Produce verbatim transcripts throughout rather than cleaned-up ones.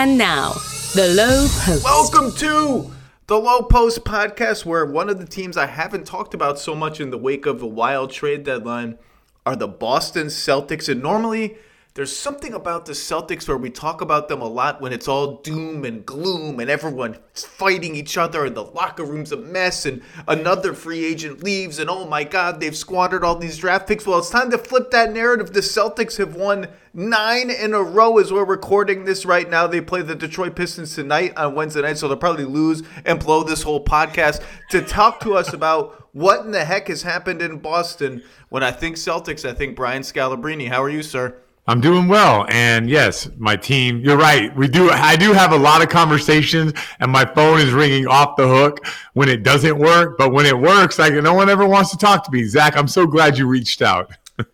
And now, The Low Post. Welcome to The Low Post Podcast, where one of the teams I haven't talked about so much in the wake of the wild trade deadline are the Boston Celtics. And normally, there's something about the Celtics where we talk about them a lot when it's all doom and gloom and everyone's fighting each other and the locker room's a mess and another free agent leaves and oh my God, they've squandered all these draft picks. Well, it's time to flip that narrative. The Celtics have won nine in a row as we're recording this right now. They play the Detroit Pistons tonight on Wednesday night, so they'll probably lose and blow this whole podcast. To talk to us about what in the heck has happened in Boston, when I think Celtics, I think Brian Scalabrine. How are you, sir? I'm doing well, and yes, my team, you're right. We do. I do have a lot of conversations, and my phone is ringing off the hook when it doesn't work, but when it works, like, no one ever wants to talk to me. Zach, I'm so glad you reached out.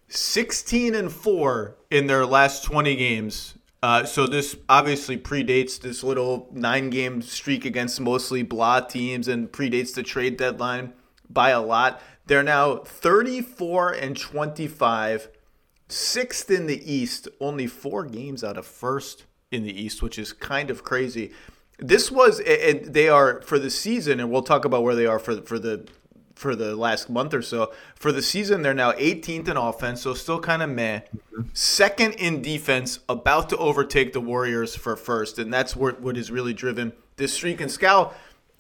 sixteen and four in their last twenty games, uh, so this obviously predates this little nine-game streak against mostly blah teams and predates the trade deadline by a lot. They're now thirty-four and twenty-five. Sixth in the East, only four games out of first in the East, which is kind of crazy. This was, and they are for the season, and we'll talk about where they are for for the for the last month or so. For the season, they're now eighteenth in offense, so still kind of meh. Mm-hmm. Second in defense, about to overtake the Warriors for first, and that's what what has really driven this streak. And Scal,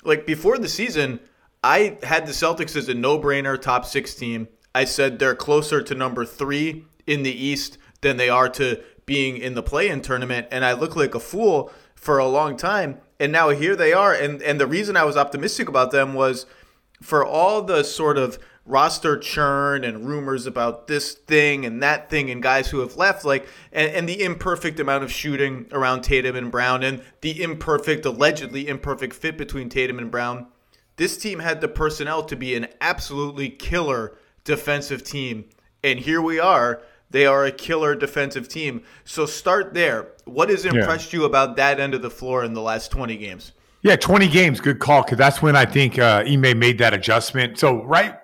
like before the season, I had the Celtics as a no-brainer top six team. I said they're closer to number three in the East than they are to being in the play-in tournament, and I looked like a fool for a long time, and now here they are. And and the reason I was optimistic about them was for all the sort of roster churn and rumors about this thing and that thing and guys who have left, like and, and the imperfect amount of shooting around Tatum and Brown and the imperfect, allegedly imperfect fit between Tatum and Brown, this team had the personnel to be an absolutely killer defensive team, and here we are. They are a killer defensive team. So start there. What has impressed yeah. you about that end of the floor in the last twenty games? Yeah, twenty games. Good call, because that's when I think uh, Ime made that adjustment. So, right,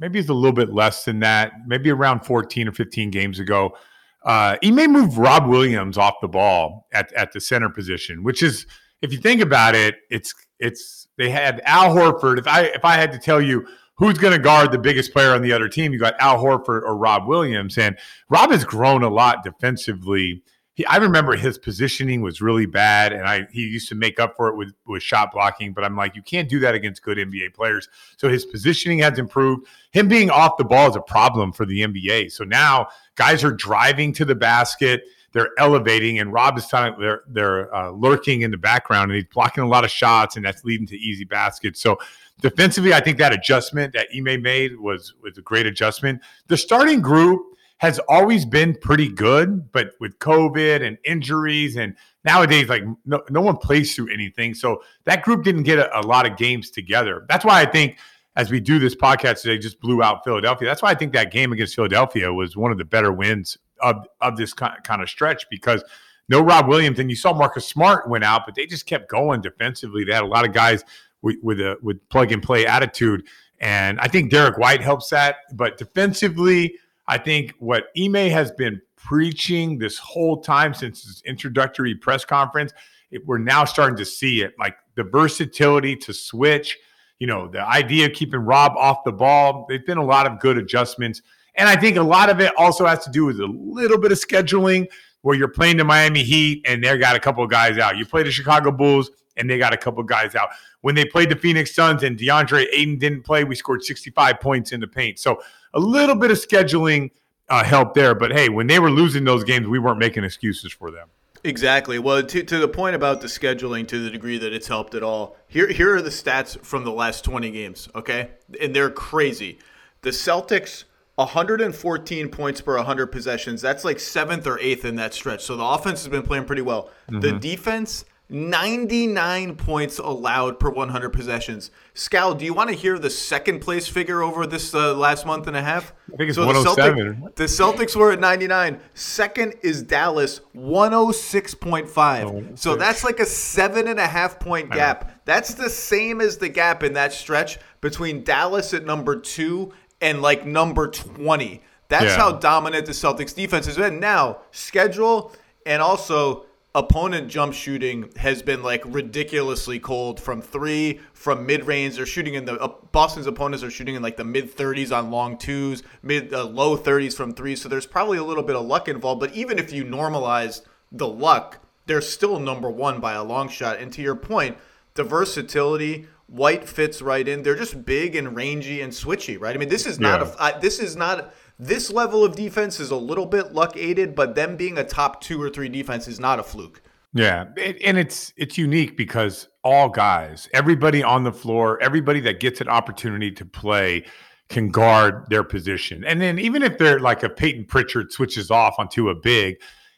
maybe it's a little bit less than that. Maybe around fourteen or fifteen games ago, uh, Ime moved Rob Williams off the ball at, at the center position, which is, if you think about it, it's it's they had Al Horford. If I if I had to tell you, who's going to guard the biggest player on the other team? You got Al Horford or Rob Williams. And Rob has grown a lot defensively. He, I remember his positioning was really bad, and I he used to make up for it with, with shot blocking. But I'm like, you can't do that against good N B A players. So his positioning has improved. Him being off the ball is a problem for the N B A. So now guys are driving to the basket. They're elevating, and Rob is telling they're they're uh, lurking in the background, and he's blocking a lot of shots, and that's leading to easy baskets. So defensively, I think that adjustment that Ime made was was a great adjustment. The starting group has always been pretty good, but with COVID and injuries, and nowadays, like no, no one plays through anything, so that group didn't get a, a lot of games together. That's why I think, as we do this podcast today, just blew out Philadelphia. That's why I think that game against Philadelphia was one of the better wins of, of this kind of stretch, because no Rob Williams, and you saw Marcus Smart went out, but they just kept going defensively. They had a lot of guys with, with a with plug-and-play attitude, and I think Derek White helps that. But defensively, I think what Ime has been preaching this whole time since his introductory press conference, it, we're now starting to see it, like the versatility to switch. You know, the idea of keeping Rob off the ball, there's been a lot of good adjustments. And I think a lot of it also has to do with a little bit of scheduling, where you're playing the Miami Heat and they got a couple of guys out. You play the Chicago Bulls and they got a couple of guys out. When they played the Phoenix Suns and DeAndre Ayton didn't play, we scored sixty-five points in the paint. So a little bit of scheduling uh, helped there. But, hey, when they were losing those games, we weren't making excuses for them. Exactly. Well, to to the point about the scheduling, to the degree that it's helped at all, here here are the stats from the last twenty games, okay? And they're crazy. The Celtics, one hundred fourteen points per one hundred possessions. That's like seventh or eighth in that stretch. So the offense has been playing pretty well. Mm-hmm. The defense, ninety-nine points allowed per one hundred possessions. Scal, do you want to hear the second place figure over this uh, last month and a half? I think it's so one oh seven. The Celtics, the Celtics were at ninety-nine. Second is Dallas, one oh six point five. So that's like a seven and a half point gap. That's the same as the gap in that stretch between Dallas at number two and like number twenty. That's yeah. how dominant the Celtics defense has been. Now, schedule and also opponent jump shooting has been like ridiculously cold from three, from mid-range. They're shooting in the uh, Boston's opponents are shooting in like the mid thirties on long twos, mid uh, low thirties from threes. So there's probably a little bit of luck involved. But even if you normalize the luck, they're still number one by a long shot. And to your point, the versatility, White fits right in. They're just big and rangy and switchy, right? I mean, this is not yeah. a I, this is not. This level of defense is a little bit luck-aided, but them being a top two or three defense is not a fluke. Yeah, it, and it's it's unique because all guys, everybody on the floor, everybody that gets an opportunity to play can guard their position. And then even if they're like a Peyton Pritchard switches off onto a big,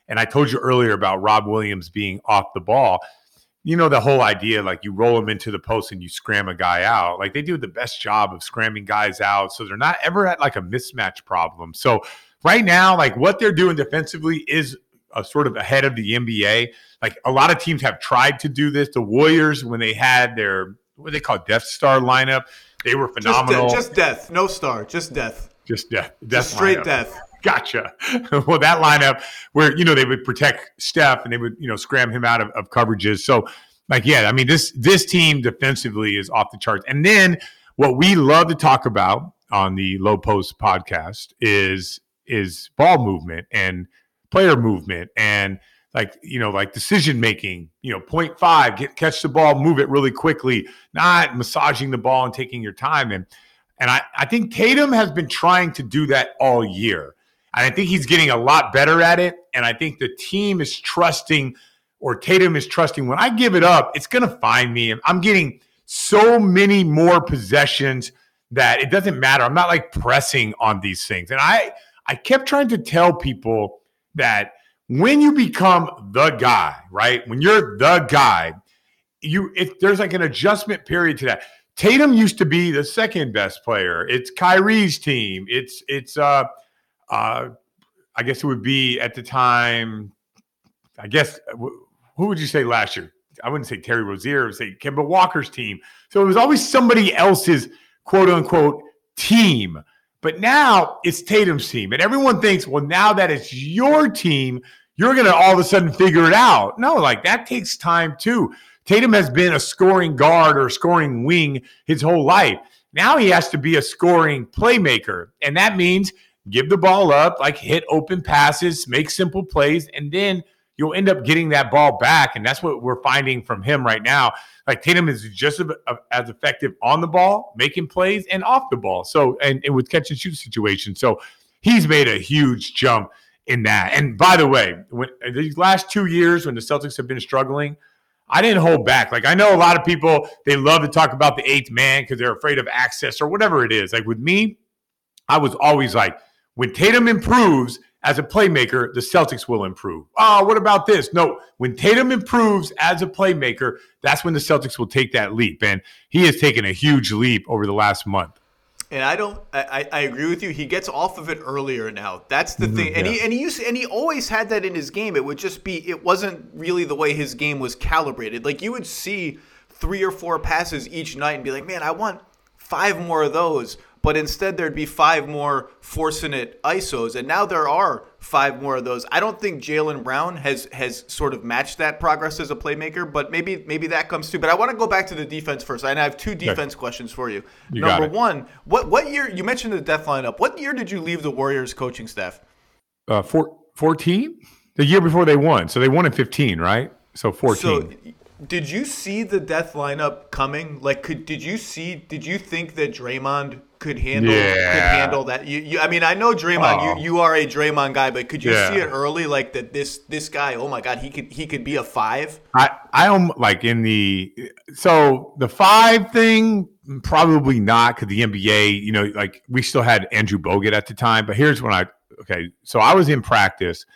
and I told you earlier about Rob Williams being off the ball, you know, the whole idea, like you roll them into the post and you scram a guy out. Like they do the best job of scramming guys out. So they're not ever at like a mismatch problem. So right now, like what they're doing defensively is a sort of ahead of the N B A. Like a lot of teams have tried to do this. The Warriors, when they had their, what they call Death Star lineup, they were phenomenal. Just death. Just death. No star. Just death. Just death. Death. Just straight lineup. Death. Gotcha. Well, that lineup where, you know, they would protect Steph and they would, you know, scram him out of, of coverages. So, like, yeah, I mean, this this team defensively is off the charts. And then what we love to talk about on the Low Post podcast is is ball movement and player movement and, like, you know, like decision making, you know, point five, get, catch the ball, move it really quickly, not massaging the ball and taking your time. And, and I, I think Tatum has been trying to do that all year. And I think he's getting a lot better at it. And I think the team is trusting, or Tatum is trusting, when I give it up, it's going to find me. I'm getting so many more possessions that it doesn't matter. I'm not like pressing on these things. And I, I kept trying to tell people that when you become the guy, right? When you're the guy, you if there's like an adjustment period to that. Tatum used to be the second best player. It's Kyrie's team. It's, it's, uh, Uh, I guess it would be at the time, I guess, who would you say last year? I wouldn't say Terry Rozier. I would say Kemba Walker's team. So it was always somebody else's quote-unquote team. But now it's Tatum's team. And everyone thinks, well, now that it's your team, you're going to all of a sudden figure it out. No, like that takes time too. Tatum has been a scoring guard or scoring wing his whole life. Now he has to be a scoring playmaker. And that means give the ball up, like hit open passes, make simple plays, and then you'll end up getting that ball back. And that's what we're finding from him right now. Like Tatum is just as effective on the ball, making plays, and off the ball. So, and, and with catch and shoot situations. So he's made a huge jump in that. And by the way, when, these last two years when the Celtics have been struggling, I didn't hold back. Like I know a lot of people, they love to talk about the eighth man because they're afraid of access or whatever it is. Like with me, I was always like, when Tatum improves as a playmaker, the Celtics will improve. Oh, what about this? No, when Tatum improves as a playmaker, that's when the Celtics will take that leap. And he has taken a huge leap over the last month. And I don't, I, I agree with you. He gets off of it earlier now. That's the mm-hmm, thing. And yeah. he and he used and he always had that in his game. It would just be, it wasn't really the way his game was calibrated. Like you would see three or four passes each night and be like, man, I want five more of those. But instead, there'd be five more forcing it I S Os. And now there are five more of those. I don't think Jaylen Brown has has sort of matched that progress as a playmaker, but maybe maybe that comes too. But I want to go back to the defense first. And I have two defense okay. questions for you. you Number one, what what year, you mentioned the death lineup. What year did you leave the Warriors coaching staff? Uh, four, fourteen? The year before they won. So they won in fifteen, right? So fourteen. So, did you see the death lineup coming? Like, could did you see? Did you think that Draymond could handle yeah. could handle that? You, you, I mean, I know Draymond. Oh. You, you are a Draymond guy, but could you yeah. see it early? Like that, this this guy. Oh my God, he could he could be a five. I I am like in the so the five thing probably not because the N B A. You know, like we still had Andrew Bogut at the time. But here's when I okay. So I was in practice,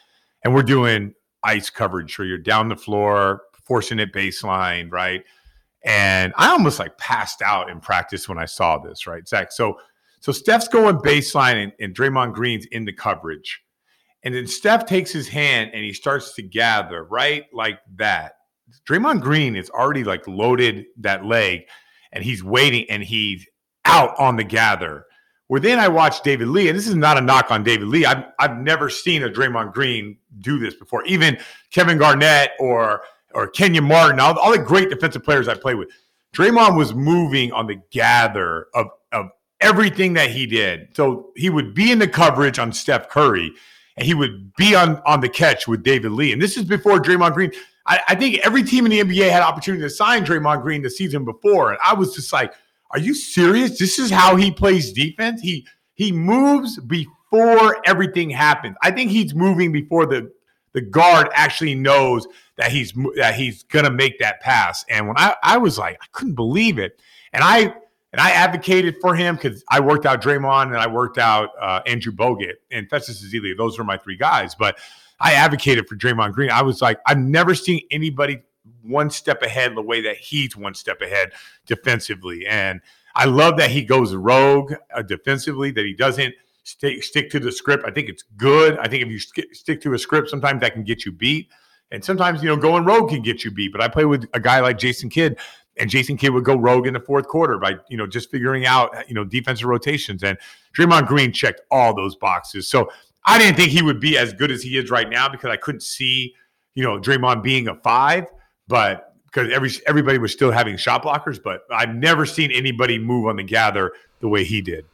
and we're doing ice coverage where you're down the floor, forcing it baseline, right? And I almost like passed out in practice when I saw this, right, Zach? So so Steph's going baseline and, and Draymond Green's in the coverage. And then Steph takes his hand and he starts to gather, right, like that. Draymond Green is already like loaded that leg and he's waiting and he's out on the gather Well, then I watched David Lee, and this is not a knock on David Lee. I've, I've never seen a Draymond Green do this before. Even Kevin Garnett or or Kenyon Martin, all, all the great defensive players I played with. Draymond was moving on the gather of, of everything that he did. So he would be in the coverage on Steph Curry, and he would be on, on the catch with David Lee. And this is before Draymond Green. I, I think every team in the N B A had opportunity to sign Draymond Green the season before, and I was just like, are you serious? This is how he plays defense? He he moves before everything happens. I think he's moving before the, the guard actually knows that he's that he's going to make that pass. And when I, I was like, I couldn't believe it. And I and I advocated for him because I worked out Draymond and I worked out uh, Andrew Bogut and Festus Ezeli. Those were my three guys. But I advocated for Draymond Green. I was like, I've never seen anybody one step ahead the way that he's one step ahead defensively. And I love that he goes rogue uh, defensively, that he doesn't st- stick to the script. I think it's good. I think if you st- stick to a script, sometimes that can get you beat. And sometimes, you know, going rogue can get you beat. But I play with a guy like Jason Kidd, and Jason Kidd would go rogue in the fourth quarter by, you know, just figuring out, you know, defensive rotations. And Draymond Green checked all those boxes. So I didn't think he would be as good as he is right now because I couldn't see, you know, Draymond being a five. But because every everybody was still having shot blockers, but I've never seen anybody move on the gather the way he did.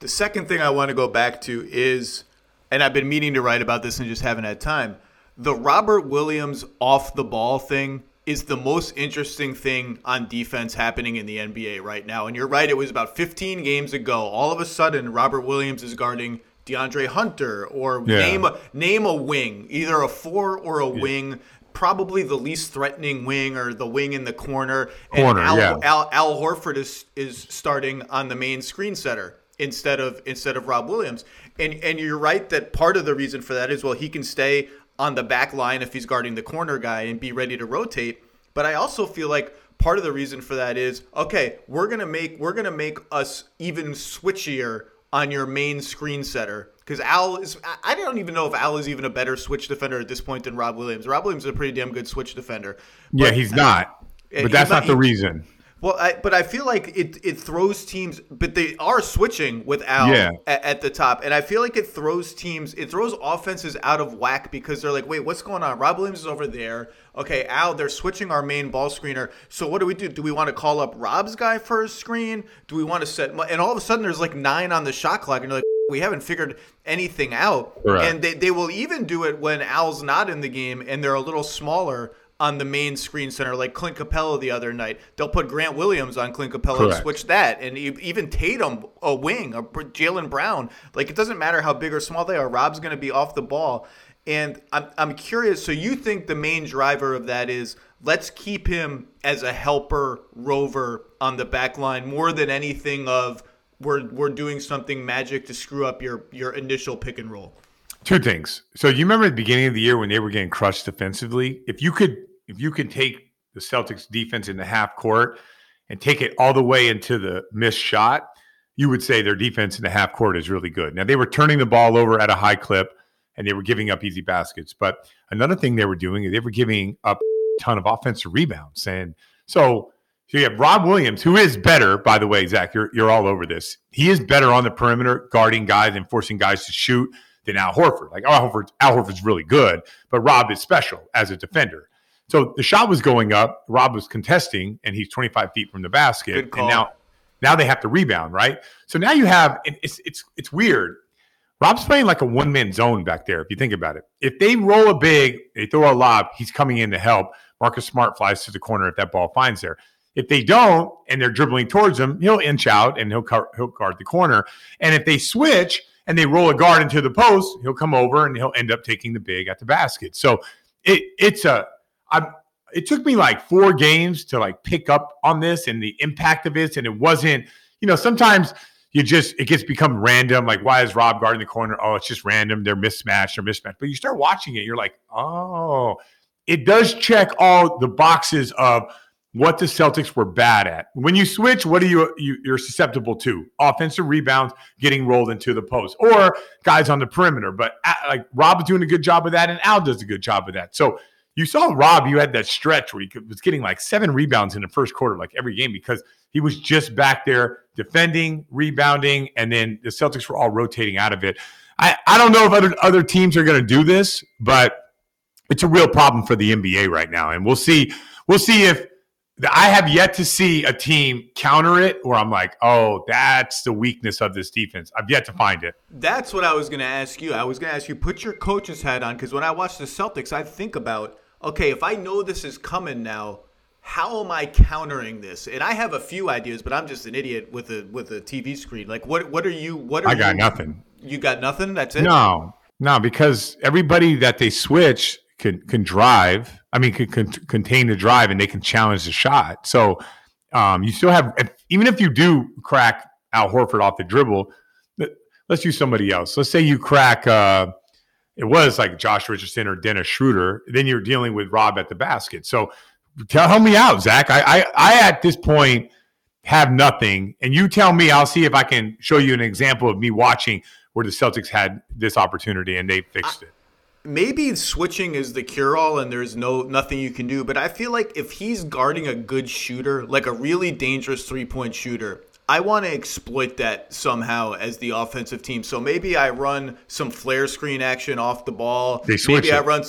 The second thing I want to go back to is, and I've been meaning to write about this and just haven't had time, the Robert Williams off the ball thing is the most interesting thing on defense happening in the N B A right now. And you're right, it was about fifteen games ago. All of a sudden, Robert Williams is guarding DeAndre Hunter or yeah. name, a, name a wing, either a four or a yeah. wing. Probably the least threatening wing or the wing in the corner. And corner, Al, yeah. Al, Al Horford is is starting on the main screen setter instead of instead of Rob Williams. And and you're right that part of the reason for that is, well, he can stay on the back line if he's guarding the corner guy and be ready to rotate. But I also feel like part of the reason for that is, okay, we're gonna make we're gonna make us even switchier on your main screen setter. Because Al is, I don't even know if Al is even a better switch defender at this point than Rob Williams. Rob Williams is a pretty damn good switch defender. But, yeah, he's not. But that's not, not the he, reason. Well, I, but I feel like it it throws teams, but they are switching with Al yeah. at, at the top. And I feel like it throws teams, it throws offenses out of whack because they're like, wait, what's going on? Rob Williams is over there. Okay, Al, they're switching our main ball screener. So what do we do? Do we want to call up Rob's guy for a screen? Do we want to set, and all of a sudden there's like nine on the shot clock and you're like, we haven't figured anything out. Right. And they, they will even do it when Al's not in the game and they're a little smaller on the main screen center, like Clint Capella the other night. They'll put Grant Williams on Clint Capella Correct. And switch that. And even Tatum, a wing, or Jaylen Brown. Like, it doesn't matter how big or small they are. Rob's going to be off the ball. And I'm I'm curious. So you think the main driver of that is let's keep him as a helper, rover on the back line more than anything of, We're we're doing something magic to screw up your your initial pick and roll. Two things. So you remember at the beginning of the year when they were getting crushed defensively? If you could if you could take the Celtics defense in the half court and take it all the way into the missed shot, you would say their defense in the half court is really good. Now they were turning the ball over at a high clip and they were giving up easy baskets. But another thing they were doing is they were giving up a ton of offensive rebounds. And so So you have Rob Williams, who is better, by the way, Zach, you're, you're all over this. He is better on the perimeter, guarding guys and forcing guys to shoot than Al Horford. Like Al Horford, Al Horford's really good, but Rob is special as a defender. So the shot was going up. Rob was contesting, and he's twenty-five feet from the basket. Good call. And now, now they have to rebound, right? So now you have – it's it's it's weird. Rob's playing like a one-man zone back there, if you think about it. If they roll a big, they throw a lob, he's coming in to help. Marcus Smart flies to the corner if that ball finds there. If they don't, and they're dribbling towards him, he'll inch out and he'll car- he'll guard the corner. And if they switch and they roll a guard into the post, he'll come over and he'll end up taking the big at the basket. So it it's a I it took me like four games to like pick up on this and the impact of it. And it wasn't, you know, sometimes you just it gets become random. Like, why is Rob guarding the corner? Oh, it's just random. They're mismatched or mismatched. But you start watching it, you're like, oh, it does check all the boxes of what the Celtics were bad at. When you switch, what are you, you you're susceptible to? Offensive rebounds, getting rolled into the post, or guys on the perimeter. But like Rob is doing a good job of that, and Al does a good job of that. So you saw Rob, you had that stretch where he was getting like seven rebounds in the first quarter, like every game, because he was just back there defending, rebounding, and then the Celtics were all rotating out of it. I, I don't know if other, other teams are going to do this, but it's a real problem for the N B A right now. And we'll see. We'll see if the, I have yet to see a team counter it where I'm like, oh, that's the weakness of this defense. I've yet to find it. That's what I was going to ask you. I was going to ask you, put your coach's hat on, because when I watch the Celtics, I think about, okay, if I know this is coming now, how am I countering this? And I have a few ideas, but I'm just an idiot with a with a T V screen. Like, what what are you? What are I got you, nothing. You got nothing? That's it? No, no, because everybody that they switch can can drive. I mean, can, can contain the drive, and they can challenge the shot. So um, you still have, even if you do crack Al Horford off the dribble, let's use somebody else. Let's say you crack. Uh, It was like Josh Richardson or Dennis Schroeder. Then you're dealing with Rob at the basket. So tell, help me out, Zach. I, I, I, at this point, have nothing. And you tell me, I'll see if I can show you an example of me watching where the Celtics had this opportunity and they fixed it. Maybe switching is the cure-all and there's no nothing you can do. But I feel like if he's guarding a good shooter, like a really dangerous three-point shooter, I want to exploit that somehow as the offensive team. So maybe I run some flare screen action off the ball. They switch maybe it. I run.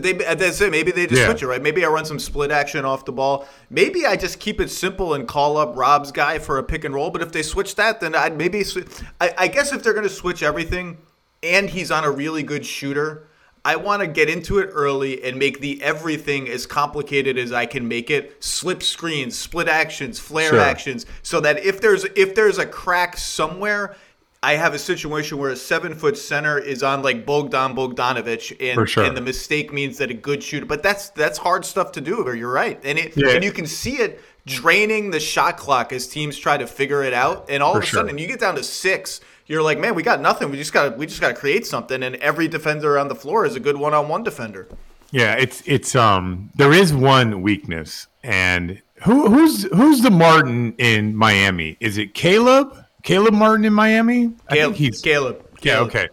They, that's it. Maybe they just yeah. switch it, right? Maybe I run some split action off the ball. Maybe I just keep it simple and call up Rob's guy for a pick and roll. But if they switch that, then I'd maybe – I guess if they're going to switch everything and he's on a really good shooter, I want to get into it early and make the everything as complicated as I can make it. Slip screens, split actions, flare sure. actions, so that if there's if there's a crack somewhere, I have a situation where a seven-foot center is on like Bogdan Bogdanović, and, sure. and the mistake means that a good shooter. But that's that's hard stuff to do, you're right. And, it, yeah. and you can see it draining the shot clock as teams try to figure it out. And all For of a sure. sudden, you get down to six. You're like, man, we got nothing. We just got we just got to create something, and every defender on the floor is a good one-on-one defender. Yeah, it's it's um there is one weakness, and who who's who's the Martin in Miami? Is it Caleb? Caleb Martin in Miami? Caleb, I think he's Caleb. Yeah, Caleb. Okay.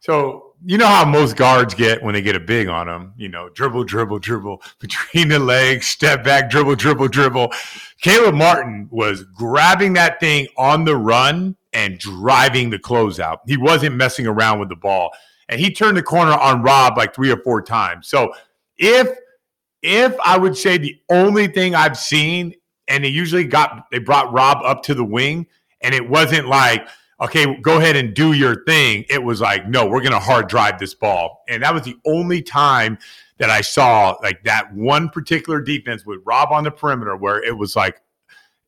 So you know how most guards get when they get a big on them. You know, dribble, dribble, dribble between the legs, step back, dribble, dribble, dribble. Caleb Martin was grabbing that thing on the run and driving the closeout. He wasn't messing around with the ball. And he turned the corner on Rob like three or four times. So if if I would say the only thing I've seen, and they usually got they brought Rob up to the wing, and it wasn't like, okay, go ahead and do your thing. It was like, no, we're going to hard drive this ball. And that was the only time that I saw like that one particular defense with Rob on the perimeter where it was like,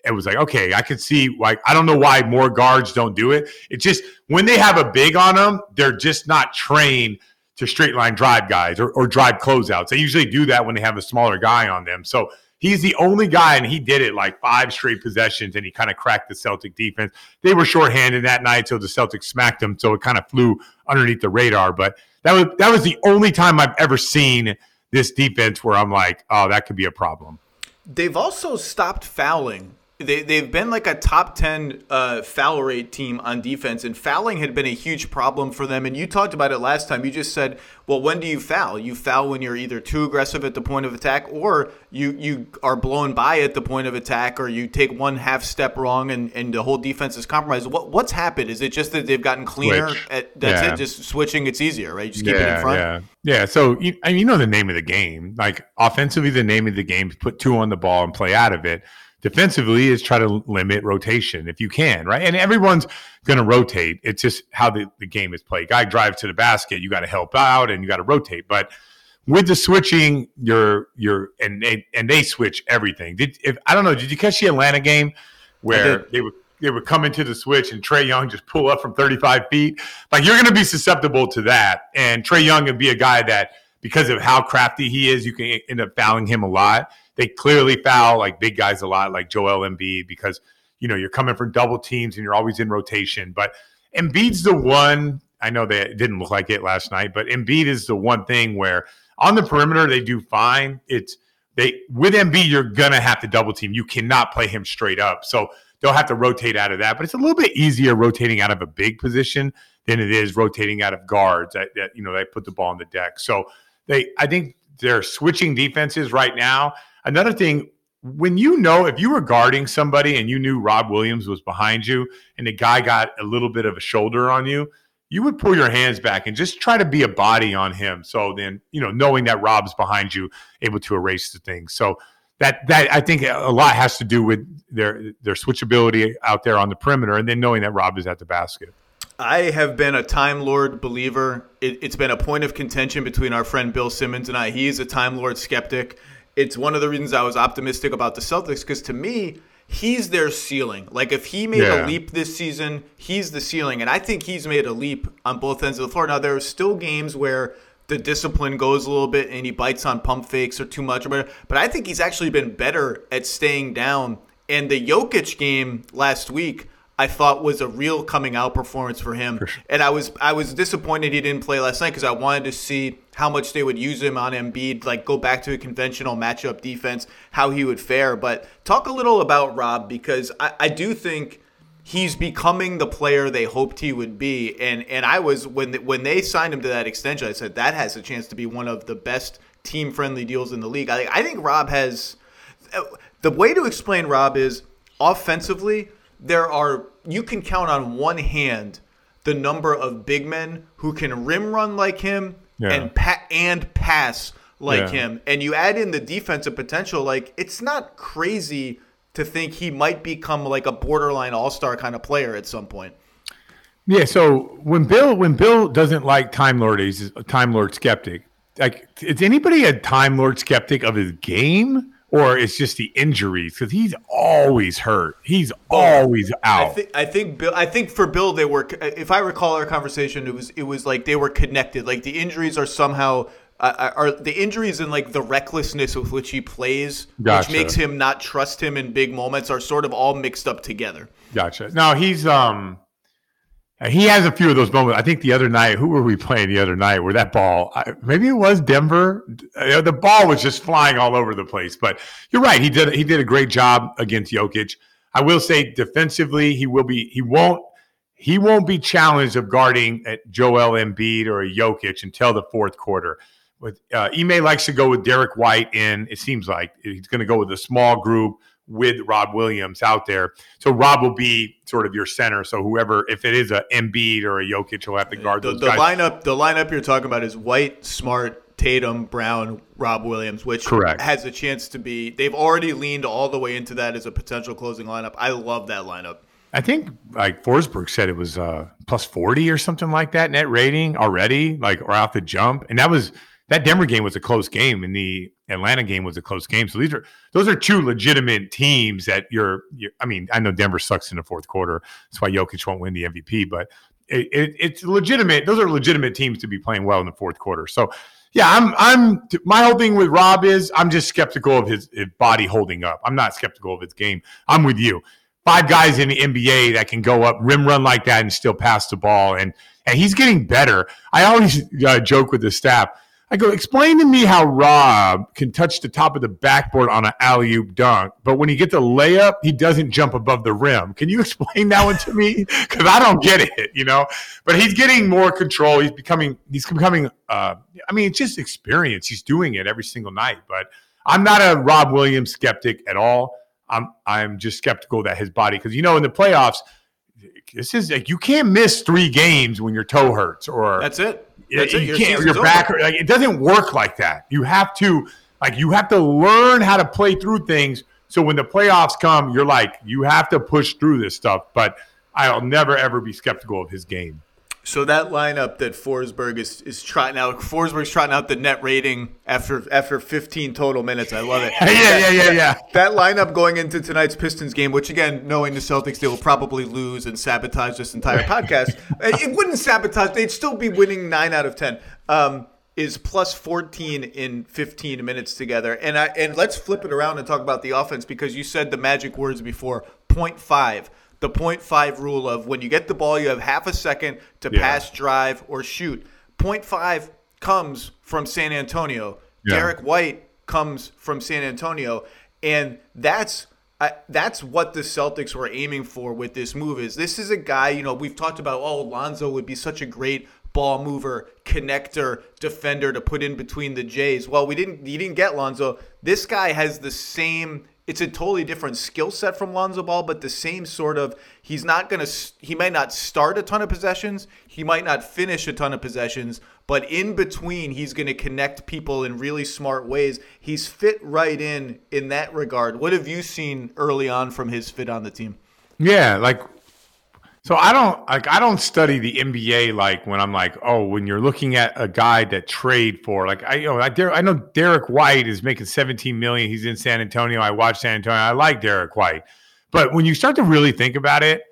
It was like, okay, I could see, like, I don't know why more guards don't do it. It's just when they have a big on them, they're just not trained to straight line drive guys or, or drive closeouts. They usually do that when they have a smaller guy on them. So he's the only guy, and he did it like five straight possessions, and he kind of cracked the Celtic defense. They were shorthanded that night, so the Celtics smacked him, so it kind of flew underneath the radar. But that was that was the only time I've ever seen this defense where I'm like, oh, that could be a problem. They've also stopped fouling. They, they've been like a top ten uh, foul rate team on defense, and fouling had been a huge problem for them. And you talked about it last time. You just said, well, when do you foul? You foul when you're either too aggressive at the point of attack, or you, you are blown by at the point of attack, or you take one half step wrong and, and the whole defense is compromised. What What's happened? Is it just that they've gotten cleaner? At, that's yeah. it, just switching, it's easier, right? You just keep yeah, it in front. Yeah. Yeah, so you, I mean, you know the name of the game. Like offensively, the name of the game is put two on the ball and play out of it. Defensively is try to limit rotation if you can, right? And everyone's going to rotate. It's just how the, the game is played. Guy drives to the basket, you got to help out and you got to rotate. But with the switching, you're you're and they and they switch everything. Did if I don't know, did you catch the Atlanta game where they would they would come into the switch and Trae Young just pull up from thirty-five feet? Like you're going to be susceptible to that. And Trae Young would be a guy that because of how crafty he is, you can end up fouling him a lot. They clearly foul like big guys a lot, like Joel Embiid, because, you know, you're coming from double teams and you're always in rotation. But Embiid's the one, I know they didn't look like it last night, but Embiid is the one thing where on the perimeter they do fine. It's they with Embiid, you're going to have to double team. You cannot play him straight up. So they'll have to rotate out of that. But it's a little bit easier rotating out of a big position than it is rotating out of guards that, that you know, they put the ball on the deck. So they, I think they're switching defenses right now. Another thing, when you know, if you were guarding somebody and you knew Rob Williams was behind you and the guy got a little bit of a shoulder on you, you would pull your hands back and just try to be a body on him. So then, you know, knowing that Rob's behind you, able to erase the thing. So that that I think a lot has to do with their their switchability out there on the perimeter, and then knowing that Rob is at the basket. I have been a Time Lord believer. It, it's been a point of contention between our friend Bill Simmons and I. He is a Time Lord skeptic. It's one of the reasons I was optimistic about the Celtics, because to me, he's their ceiling. Like, if he made yeah. a leap this season, he's the ceiling. And I think he's made a leap on both ends of the floor. Now, there are still games where the discipline goes a little bit and he bites on pump fakes or too much or whatever. But I think he's actually been better at staying down. And the Jokic game last week, I thought was a real coming out performance for him. For sure. And I was I was disappointed he didn't play last night, because I wanted to see how much they would use him on Embiid, like go back to a conventional matchup defense, how he would fare. But talk a little about Rob, because I, I do think he's becoming the player they hoped he would be. And and I was, when the, when they signed him to that extension, I said that has a chance to be one of the best team-friendly deals in the league. I, I think Rob has – the way to explain Rob is offensively – there are, you can count on one hand the number of big men who can rim run like him yeah. and pa- and pass like yeah. him. And you add in the defensive potential, like, it's not crazy to think he might become like a borderline all-star kind of player at some point. Yeah, so when Bill when Bill doesn't like Time Lord, he's a Time Lord skeptic. Like, is anybody a Time Lord skeptic of his game? Or it's just the injuries, because he's always hurt. He's always out. I think, I think Bill. I think for Bill, they were. If I recall our conversation, it was it was like they were connected. Like the injuries are somehow uh, are the injuries and like the recklessness with which he plays, gotcha. Which makes him not trust him in big moments, are sort of all mixed up together. Gotcha. Now he's um he has a few of those moments. I think the other night, who were we playing the other night? Where that ball, I, maybe it was Denver. The ball was just flying all over the place. But you're right. He did he did a great job against Jokic. I will say defensively, he will be he won't he won't be challenged of guarding at Joel Embiid or a Jokic until the fourth quarter. With uh, Ime likes to go with Derek White in. It seems like he's going to go with a small group with Rob Williams out there. So Rob will be sort of your center. So whoever, if it is a Embiid or a Jokic, will have to guard the, those the guys. Lineup, the lineup you're talking about is White, Smart, Tatum, Brown, Rob Williams, which Correct. Has a chance to be, they've already leaned all the way into that as a potential closing lineup. I love that lineup. I think like Forsberg said it was uh, plus forty or something like that net rating already, like or off the jump. And that was, that Denver game was a close game, and the Atlanta game was a close game. So these are those are two legitimate teams that you're, you're – I mean, I know Denver sucks in the fourth quarter. That's why Jokic won't win the M V P, but it, it, it's legitimate. Those are legitimate teams to be playing well in the fourth quarter. So, yeah, I'm – I'm. my whole thing with Rob is I'm just skeptical of his, his body holding up. I'm not skeptical of his game. I'm with you. Five guys in the N B A that can go up, rim run like that, and still pass the ball, and, and he's getting better. I always uh, joke with the staff – I go, explain to me how Rob can touch the top of the backboard on an alley-oop dunk, but when he gets a layup, he doesn't jump above the rim. Can you explain that one to me? Because I don't get it, you know. But he's getting more control. He's becoming – he's becoming uh, – I mean, it's just experience. He's doing it every single night. But I'm not a Rob Williams skeptic at all. I'm I'm just skeptical that his body – because, you know, in the playoffs, this is like you can't miss three games when your toe hurts or – That's it. It, it. You your can't, your back, like, it doesn't work like that. You have to, like, you have to learn how to play through things. So when the playoffs come, you're like, you have to push through this stuff. But I'll never ever be skeptical of his game. So that lineup that Forsberg is is trotting out, Forsberg's trotting out the net rating after after fifteen total minutes. I love it. yeah, that, yeah, yeah, yeah. That lineup going into tonight's Pistons game, which again, knowing the Celtics, they will probably lose and sabotage this entire podcast. It wouldn't sabotage; they'd still be winning nine out of ten. Um, is plus fourteen in fifteen minutes together, and I and let's flip it around and talk about the offense, because you said the magic words before: point five. The point five rule of when you get the ball, you have half a second to yeah. pass, drive, or shoot. point five comes from San Antonio. Yeah. Derek White comes from San Antonio. And that's uh, that's what the Celtics were aiming for with this move. Is this is a guy, you know, we've talked about, oh, Lonzo would be such a great ball mover, connector, defender to put in between the Jays. Well, we didn't. You didn't get Lonzo. This guy has the same. It's a totally different skill set from Lonzo Ball, but the same sort of, he's not going to, he might not start a ton of possessions, he might not finish a ton of possessions, but in between, he's going to connect people in really smart ways. He's fit right in, in that regard. What have you seen early on from his fit on the team? Yeah, like, so I don't, like, I don't study the N B A, like, when I'm like, oh, when you're looking at a guy that trade for, like, I, you know, I, I know Derek White is making seventeen million dollars. He's in San Antonio. I watch San Antonio. I like Derek White. But when you start to really think about it,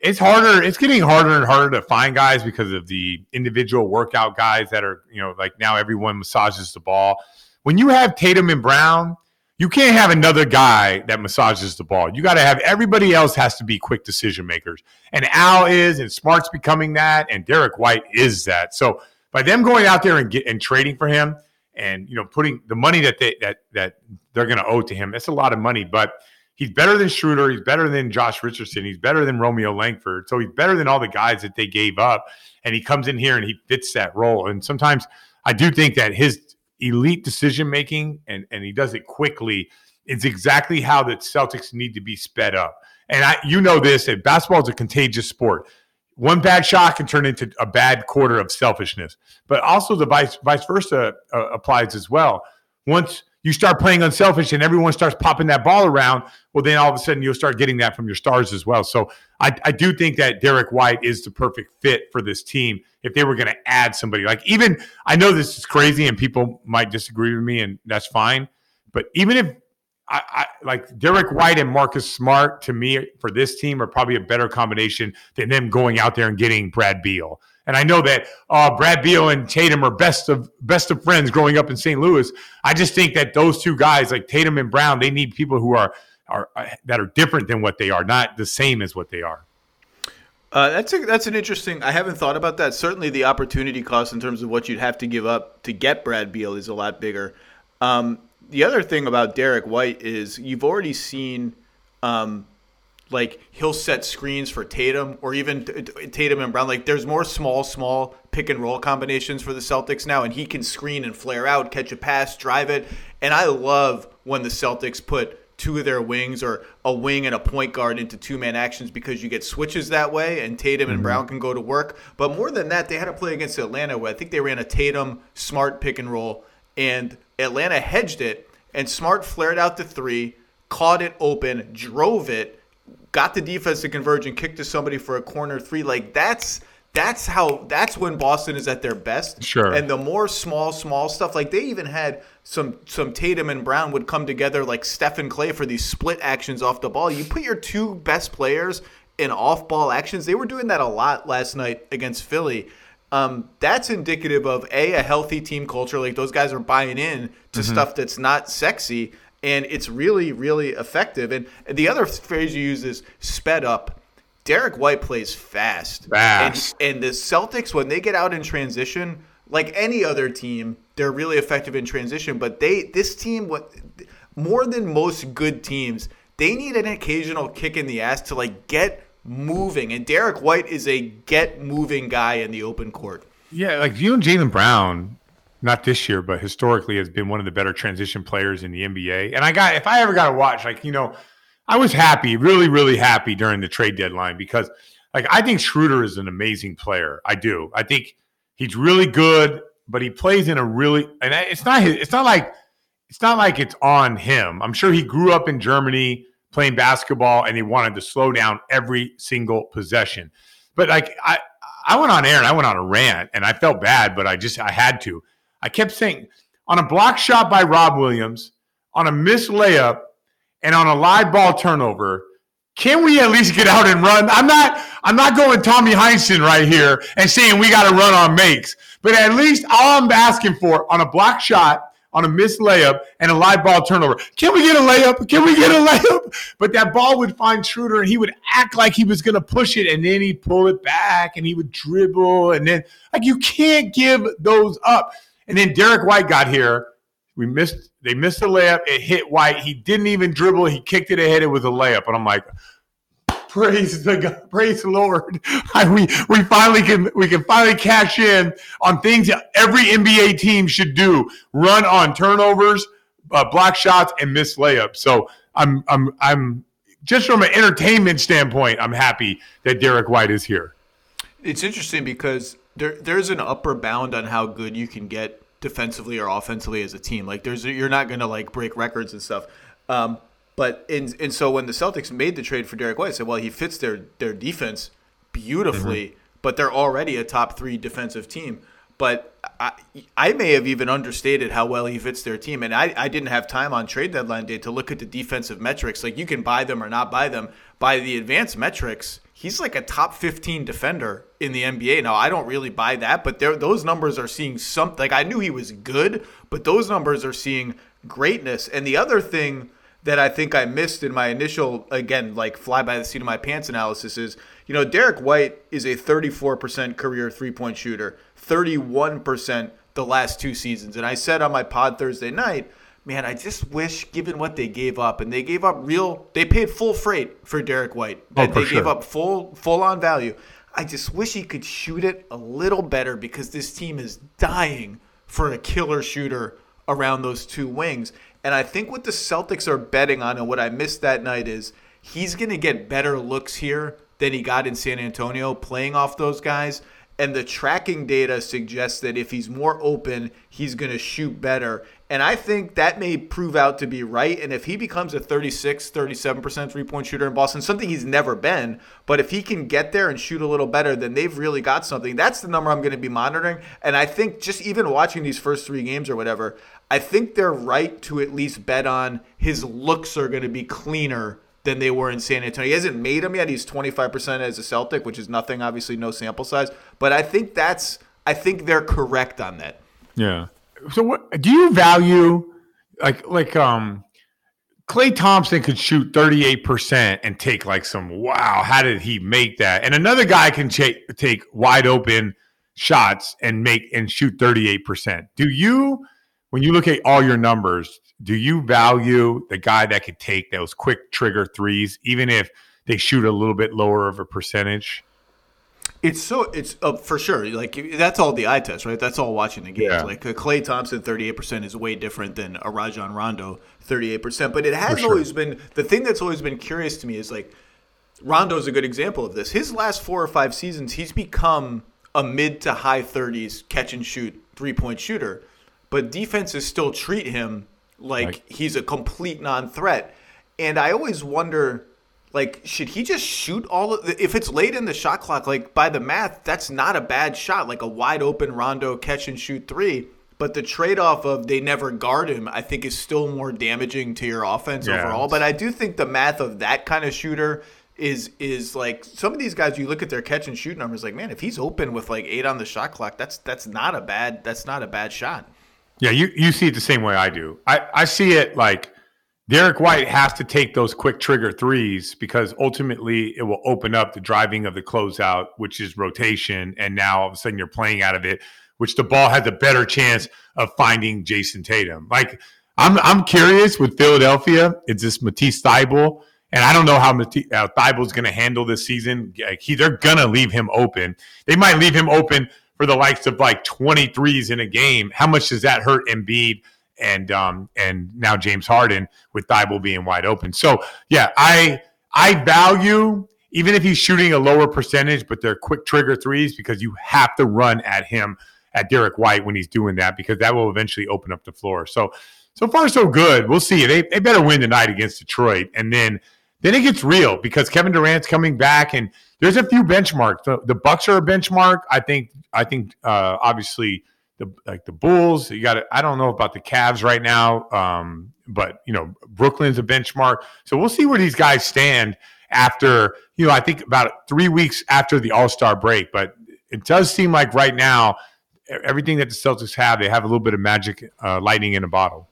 it's harder. It's getting harder and harder to find guys because of the individual workout guys that are, you know, like now everyone massages the ball. When you have Tatum and Brown, you can't have another guy that massages the ball. You got to have everybody else has to be quick decision makers. And Al is, and Smart's becoming that, and Derek White is that. So by them going out there and get, and trading for him, and you know putting the money that they that that they're going to owe to him, that's a lot of money. But he's better than Schroeder. He's better than Josh Richardson. He's better than Romeo Langford. So he's better than all the guys that they gave up. And he comes in here and he fits that role. And sometimes I do think that his elite decision-making, and, and he does it quickly. It's exactly how the Celtics need to be sped up. And I, you know this, that basketball is a contagious sport. One bad shot can turn into a bad quarter of selfishness. But also the vice, vice versa uh, applies as well. Once you start playing unselfish and everyone starts popping that ball around, well, then all of a sudden you'll start getting that from your stars as well. So I, I do think that Derek White is the perfect fit for this team if they were going to add somebody. Like even – I know this is crazy and people might disagree with me, and that's fine. But even if I, I – like Derek White and Marcus Smart to me for this team are probably a better combination than them going out there and getting Brad Beal. And I know that uh, Brad Beal and Tatum are best of best of friends growing up in Saint Louis. I just think that those two guys, like Tatum and Brown, they need people who are are uh, that are different than what they are, not the same as what they are. Uh, that's a, that's an interesting. I haven't thought about that. Certainly, the opportunity cost in terms of what you'd have to give up to get Brad Beal is a lot bigger. Um, the other thing about Derek White is you've already seen. Um, Like, he'll set screens for Tatum or even Tatum and Brown. Like, there's more small, small pick-and-roll combinations for the Celtics now, and he can screen and flare out, catch a pass, drive it. And I love when the Celtics put two of their wings or a wing and a point guard into two-man actions because you get switches that way, and Tatum and Brown can go to work. But more than that, they had a play against Atlanta where I think they ran a Tatum-Smart pick-and-roll, and Atlanta hedged it, and Smart flared out the three, caught it open, drove it, got the defense to converge and kick to somebody for a corner three. Like that's that's how that's when Boston is at their best. Sure. And the more small, small stuff, like they even had some some Tatum and Brown would come together like Steph and Clay for these split actions off the ball. You put your two best players in off ball actions. They were doing that a lot last night against Philly. Um, that's indicative of a a healthy team culture. Like those guys are buying in to mm-hmm. stuff that's not sexy. And it's really, really effective. And the other phrase you use is sped up. Derek White plays fast. Fast. And, and the Celtics, when they get out in transition, like any other team, they're really effective in transition. But they, this team, what more than most good teams, they need an occasional kick in the ass to like get moving. And Derek White is a get moving guy in the open court. Yeah, like you and Jaylen Brown. Not this year, but historically has been one of the better transition players in the N B A. And I got, if I ever got to watch, like, you know, I was happy, really, really happy during the trade deadline because, like, I think Schroeder is an amazing player. I do. I think he's really good, but he plays in a really, and it's not his, it's not like, it's not like it's on him. I'm sure he grew up in Germany playing basketball and he wanted to slow down every single possession. But like, I, I went on air and I went on a rant and I felt bad, but I just, I had to. I kept saying, on a block shot by Rob Williams, on a missed layup, and on a live ball turnover, can we at least get out and run? I'm not I'm not going Tommy Heinsohn right here and saying we got to run on makes. But at least all I'm asking for, on a block shot, on a missed layup, and a live ball turnover, can we get a layup? Can we get a layup? But that ball would find Schroeder, and he would act like he was going to push it, and then he'd pull it back, and he would dribble. And then, like, you can't give those up. And then Derek White got here. We missed. They missed the layup. It hit White. He didn't even dribble. He kicked it ahead. It was a layup. And I'm like, Praise the God, praise the Lord. I, we we finally can we can finally cash in on things that every N B A team should do: run on turnovers, uh, block shots, and miss layups. So I'm I'm I'm just from an entertainment standpoint, I'm happy that Derek White is here. It's interesting because there there's an upper bound on how good you can get defensively or offensively as a team. Like there's you're not going to like break records and stuff. Um, But in, and so when the Celtics made the trade for Derek White, I said, well, he fits their, their defense beautifully, mm-hmm. but they're already a top three defensive team. But I, I may have even understated how well he fits their team. And I, I didn't have time on trade deadline day to look at the defensive metrics. Like you can buy them or not buy them. By the advanced metrics, he's like a top fifteen defender in the N B A. Now, I don't really buy that, but those numbers are seeing something. Like I knew he was good, but those numbers are seeing greatness. And the other thing that I think I missed in my initial, again, like fly by the seat of my pants analysis is, you know, Derek White is a thirty-four percent career three-point shooter, thirty-one percent the last two seasons. And I said on my pod Thursday night, man, I just wish, given what they gave up, and they gave up real, they paid full freight for Derek White. Oh, for they sure. gave up full, full-on value. I just wish he could shoot it a little better because this team is dying for a killer shooter around those two wings. And I think what the Celtics are betting on and what I missed that night is he's going to get better looks here than he got in San Antonio playing off those guys. And the tracking data suggests that if he's more open, he's going to shoot better. And I think that may prove out to be right. And if he becomes a thirty-six, thirty-seven percent three-point shooter in Boston, something he's never been, but if he can get there and shoot a little better, then they've really got something. That's the number I'm going to be monitoring. And I think just even watching these first three games or whatever, I think they're right to at least bet on his looks are going to be cleaner than they were in San Antonio. He hasn't made them yet. He's twenty-five percent as a Celtic, which is nothing, obviously no sample size. But I think that's I think they're correct on that. Yeah. So what do you value like like um Klay Thompson could shoot thirty-eight percent and take like some wow, how did he make that? And another guy can ch- take wide open shots and make and shoot thirty-eight percent. Do you When you look at all your numbers, do you value the guy that could take those quick trigger threes, even if they shoot a little bit lower of a percentage? It's so it's uh, for sure. Like that's all the eye test, right? That's all watching the games. Yeah. Like uh, Klay Thompson, thirty-eight percent is way different than a Rajon Rondo, thirty-eight percent. But it has sure. always been the thing that's always been curious to me is like Rondo's a good example of this. His last four or five seasons, he's become a mid to high thirties catch and shoot three point shooter. But defenses still treat him like right. he's a complete non-threat. And I always wonder, like, should he just shoot all of the, if it's late in the shot clock, like by the math, that's not a bad shot, like a wide open Rondo catch and shoot three. But the trade-off of they never guard him, I think is still more damaging to your offense yeah. overall. But I do think the math of that kind of shooter is is like some of these guys, you look at their catch and shoot numbers, like, man, if he's open with like eight on the shot clock, that's that's not a bad that's not a bad shot. Yeah, you, you see it the same way I do. I, I see it like Derek White has to take those quick trigger threes because ultimately it will open up the driving of the closeout, which is rotation, and now all of a sudden you're playing out of it, which the ball has a better chance of finding Jayson Tatum. Like I'm I'm curious with Philadelphia, it's this Matisse Thybulle, and I don't know how Matisse uh, Thibault's going to handle this season. Like he, they're going to leave him open. They might leave him open for the likes of like twenty-threes in a game. How much does that hurt Embiid and um, and now James Harden with Thybulle being wide open? So, yeah, I I value, even if he's shooting a lower percentage, but they're quick trigger threes because you have to run at him, at Derek White when he's doing that, because that will eventually open up the floor. So, so far so good. We'll see. They, they better win tonight against Detroit. And then then it gets real because Kevin Durant's coming back and there's a few benchmarks. The, the Bucks are a benchmark. I think. I think uh, obviously the like the Bulls. You got. I don't know about the Cavs right now, um, but you know Brooklyn's a benchmark. So we'll see where these guys stand after. You know, I think about three weeks after the All-Star break. But it does seem like right now everything that the Celtics have, they have a little bit of magic, uh, lightning in a bottle.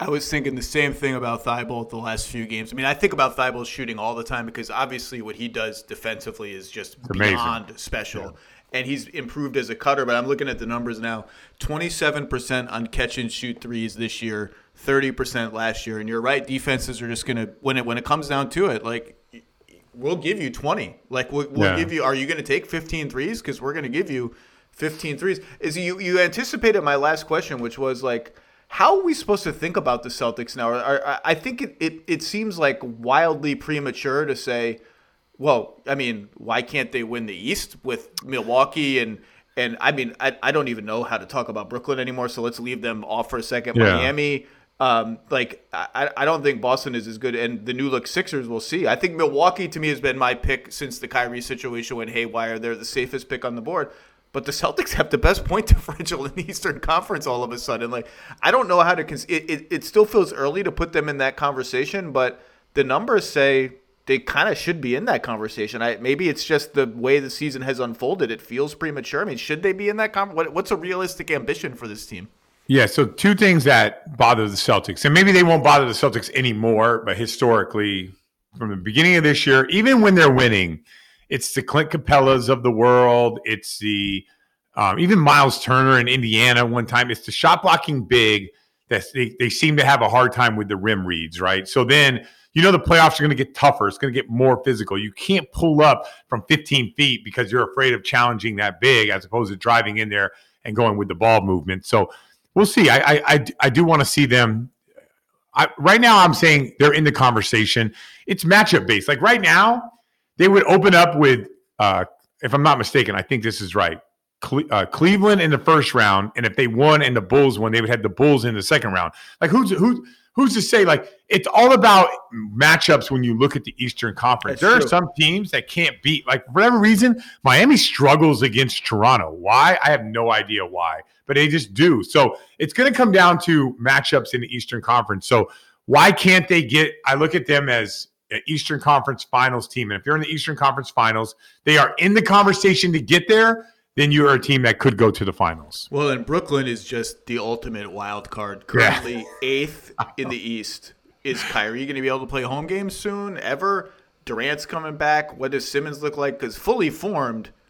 I was thinking the same thing about Thybulle the last few games. I mean, I think about Thibault shooting all the time because obviously what he does defensively is just it's beyond amazing. Special. Yeah. And he's improved as a cutter, but I'm looking at the numbers now. twenty-seven percent on catch-and-shoot threes this year, thirty percent last year. And you're right, defenses are just going to – when it when it comes down to it, like – we'll give you twenty. Like we'll, we'll yeah. give you. Are you going to take fifteen threes? Because we're going to give you fifteen threes. Is you you anticipated my last question, which was like, how are we supposed to think about the Celtics now? Are, are, I think it, it it seems like wildly premature to say, well, I mean, why can't they win the East with Milwaukee and and I mean, I I don't even know how to talk about Brooklyn anymore. So let's leave them off for a second. Yeah. Miami. Um, like I, I don't think Boston is as good, and the new look Sixers will see. I think Milwaukee to me has been my pick since the Kyrie situation went haywire. They're the safest pick on the board, but the Celtics have the best point differential in the Eastern Conference all of a sudden. Like I don't know how to. Cons- it, it it still feels early to put them in that conversation, but the numbers say they kind of should be in that conversation. I maybe it's just the way the season has unfolded. It feels premature. I mean, should they be in that con- what, what's a realistic ambition for this team? Yeah, so two things that bother the Celtics, and maybe they won't bother the Celtics anymore, but historically, from the beginning of this year, even when they're winning, it's the Clint Capellas of the world. It's the um, even Miles Turner in Indiana one time. It's the shot blocking big that they, they seem to have a hard time with the rim reads, right? So then you know the playoffs are going to get tougher. It's going to get more physical. You can't pull up from fifteen feet because you're afraid of challenging that big as opposed to driving in there and going with the ball movement. So we'll see. I I, I do want to see them. I, right now, I'm saying they're in the conversation. It's matchup-based. Like right now, they would open up with, uh, if I'm not mistaken, I think this is right, Cle- uh, Cleveland in the first round, and if they won and the Bulls won, they would have the Bulls in the second round. Like who's who? Who's to say? Like it's all about matchups when you look at the Eastern Conference. That's there true. Are some teams that can't beat. Like for whatever reason, Miami struggles against Toronto. Why? I have no idea why. But they just do. So it's going to come down to matchups in the Eastern Conference. So why can't they get – I look at them as an Eastern Conference Finals team. And if you're in the Eastern Conference Finals, they are in the conversation to get there, then you are a team that could go to the finals. Well, and Brooklyn is just the ultimate wild card. Currently yeah. eighth in the East. Is Kyrie going to be able to play home games soon, ever? Durant's coming back. What does Simmons look like? Because fully formed –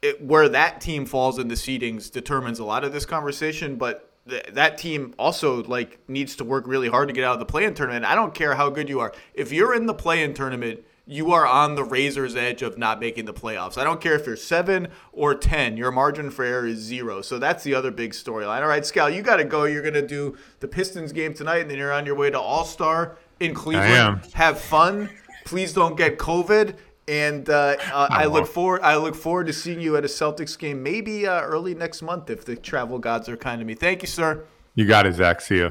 It, where that team falls in the seedings determines a lot of this conversation, but th- that team also like needs to work really hard to get out of the play-in tournament. I don't care how good you are. If you're in the play-in tournament, you are on the razor's edge of not making the playoffs. I don't care if you're seven or ten. Your margin for error is zero. So that's the other big storyline. All right, Scal, you got to go. You're going to do the Pistons game tonight, and then you're on your way to All-Star in Cleveland. I am. Have fun. Please don't get COVID. And uh, uh, I look forward. I look forward to seeing you at a Celtics game, maybe uh, early next month, if the travel gods are kind to me. Thank you, sir. You got it, Zach. See ya.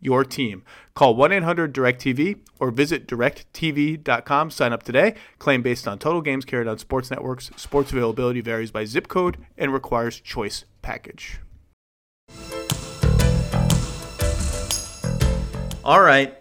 your team. Call one eight hundred direct T V or visit direct t v dot com. Sign up today. Claim based on total games carried on sports networks. Sports availability varies by zip code and requires choice package. All right.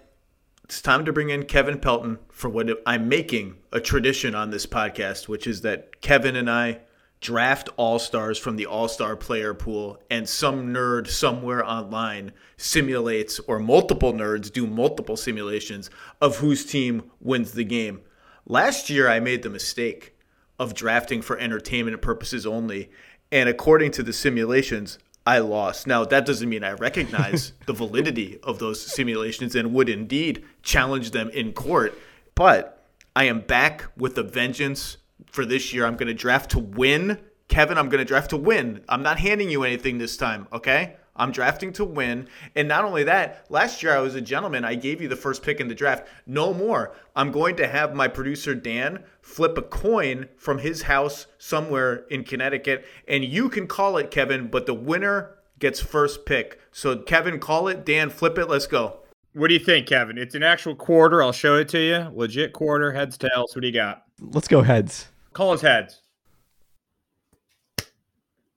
It's time to bring in Kevin Pelton for what I'm making a tradition on this podcast, which is that Kevin and I draft all-stars from the all-star player pool, and some nerd somewhere online simulates, or multiple nerds do multiple simulations of whose team wins the game. Last year, I made the mistake of drafting for entertainment purposes only, and according to the simulations, I lost. Now, that doesn't mean I recognize the validity of those simulations and would indeed challenge them in court, but I am back with a vengeance for this year. I'm going to draft to win. Kevin, I'm going to draft to win. I'm not handing you anything this time, okay? I'm drafting to win. And not only that, last year I was a gentleman. I gave you the first pick in the draft. No more. I'm going to have my producer, Dan, flip a coin from his house somewhere in Connecticut. And you can call it, Kevin, but the winner gets first pick. So, Kevin, call it. Dan, flip it. Let's go. What do you think, Kevin? It's an actual quarter. I'll show it to you. Legit quarter. Heads, tails. What do you got? Let's go heads. Call us heads.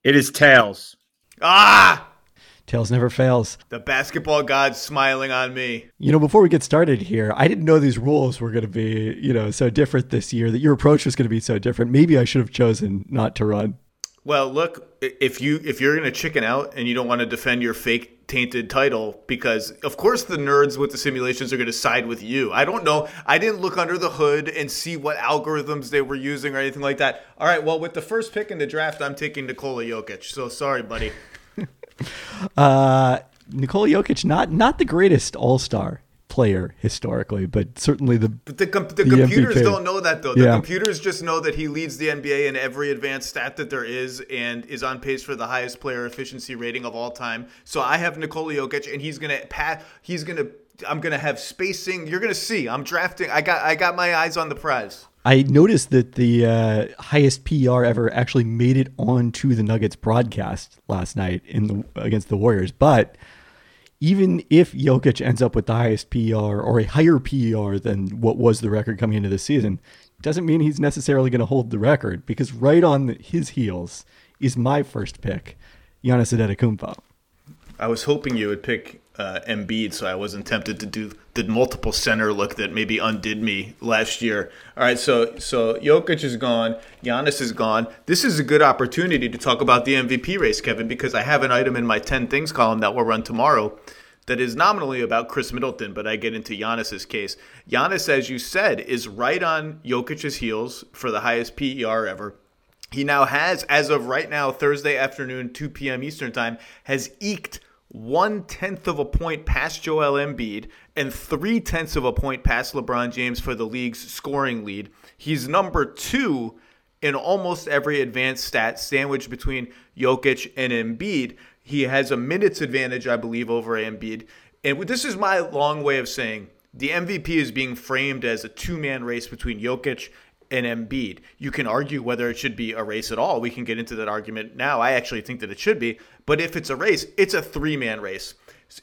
It is tails. Ah! Tails never fails. The basketball god's smiling on me. You know, before we get started here, I didn't know these rules were going to be, you know, so different this year, that your approach was going to be so different. Maybe I should have chosen not to run. Well, look, if you if you're going to chicken out and you don't want to defend your fake tainted title, because of course the nerds with the simulations are going to side with you. I don't know. I didn't look under the hood and see what algorithms they were using or anything like that. All right, well, with the first pick in the draft, I'm taking Nikola Jokic. So sorry, buddy. uh, Nikola Jokic, not not the greatest all-star player historically, but certainly the but the, com- the, the computers M V P. Don't know that though. The yeah. computers just know that he leads the N B A in every advanced stat that there is and is on pace for the highest player efficiency rating of all time. So I have Nikola Jokic, and he's gonna pat. He's gonna. I'm gonna have spacing. You're gonna see. I'm drafting. I got. I got my eyes on the prize. I noticed that the uh, highest P R ever actually made it onto the Nuggets broadcast last night in the, against the Warriors. But even if Jokic ends up with the highest P R or a higher P R than what was the record coming into the season, doesn't mean he's necessarily going to hold the record, because right on the, his heels is my first pick, Giannis Antetokounmpo. I was hoping you would pick uh, Embiid, so I wasn't tempted to do the multiple center look that maybe undid me last year. All right, so so Jokic is gone. Giannis is gone. This is a good opportunity to talk about the M V P race, Kevin, because I have an item in my ten things column that will run tomorrow that is nominally about Khris Middleton, but I get into Giannis's case. Giannis, as you said, is right on Jokic's heels for the highest P E R ever. He now has, as of right now, Thursday afternoon, two p.m. Eastern time, has eked one-tenth of a point past Joel Embiid and three-tenths of a point past LeBron James for the league's scoring lead. He's number two in almost every advanced stat, sandwiched between Jokic and Embiid. He has a minutes advantage, I believe, over Embiid. And this is my long way of saying the M V P is being framed as a two-man race between Jokic and Embiid. You can argue whether it should be a race at all. We can get into that argument now. I actually think that it should be. But if it's a race, it's a three-man race.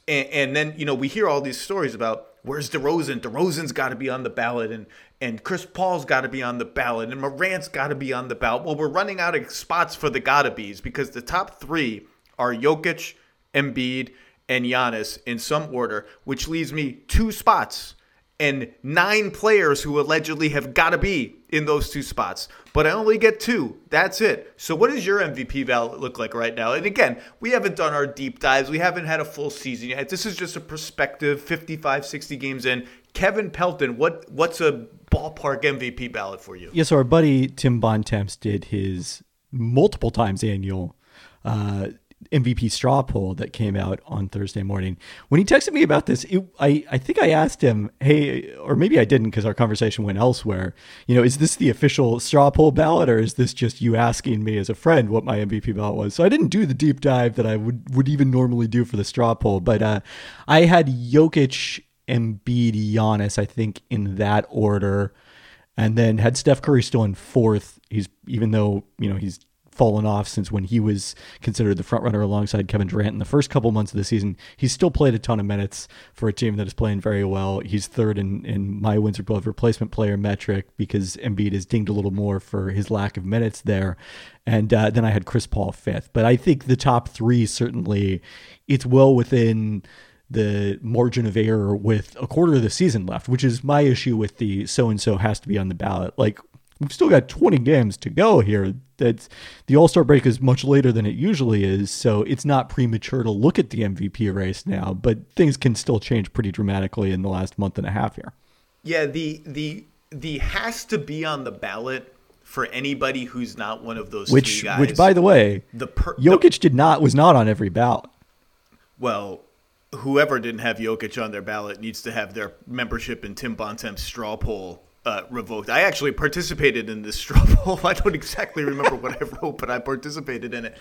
And, and then, you know, we hear all these stories about where's DeRozan? DeRozan's got to be on the ballot. And, and Chris Paul's got to be on the ballot. And Morant's got to be on the ballot. Well, we're running out of spots for the gotta-be's, because the top three are Jokic, Embiid, and Giannis in some order, which leaves me two spots and nine players who allegedly have got to be in those two spots. But I only get two. That's it. So what does your M V P ballot look like right now? And again, we haven't done our deep dives. We haven't had a full season yet. This is just a perspective, fifty-five, sixty games in. Kevin Pelton, what what's a ballpark M V P ballot for you? Yeah, so our buddy Tim Bontemps did his multiple times annual uh M V P straw poll that came out on Thursday morning. When he texted me about this, it, I, I think I asked him, hey, or maybe I didn't because our conversation went elsewhere. You know, is this the official straw poll ballot, or is this just you asking me as a friend what my M V P ballot was? So I didn't do the deep dive that I would, would even normally do for the straw poll, but uh, I had Jokic, Embiid, Giannis, I think, in that order, and then had Steph Curry still in fourth. He's, even though, you know, he's fallen off since when he was considered the front runner alongside Kevin Durant in the first couple months of the season. He's still played a ton of minutes for a team that is playing very well. He's third in, in my wins above replacement player metric, because Embiid is dinged a little more for his lack of minutes there. And uh, then I had Chris Paul fifth. But I think the top three, certainly, it's well within the margin of error with a quarter of the season left, which is my issue with the so-and-so has to be on the ballot. Like, we've still got twenty games to go here. That's, the All-Star break is much later than it usually is, so it's not premature to look at the M V P race now, but things can still change pretty dramatically in the last month and a half here. Yeah, the the the has to be on the ballot for anybody who's not one of those which, three guys. Which, by the way, the per- Jokic the, did not was not on every ballot. Well, whoever didn't have Jokic on their ballot needs to have their membership in Tim Bontemp's straw poll Uh, revoked. I actually participated in this straw poll. I don't exactly remember what I wrote, but I participated in it.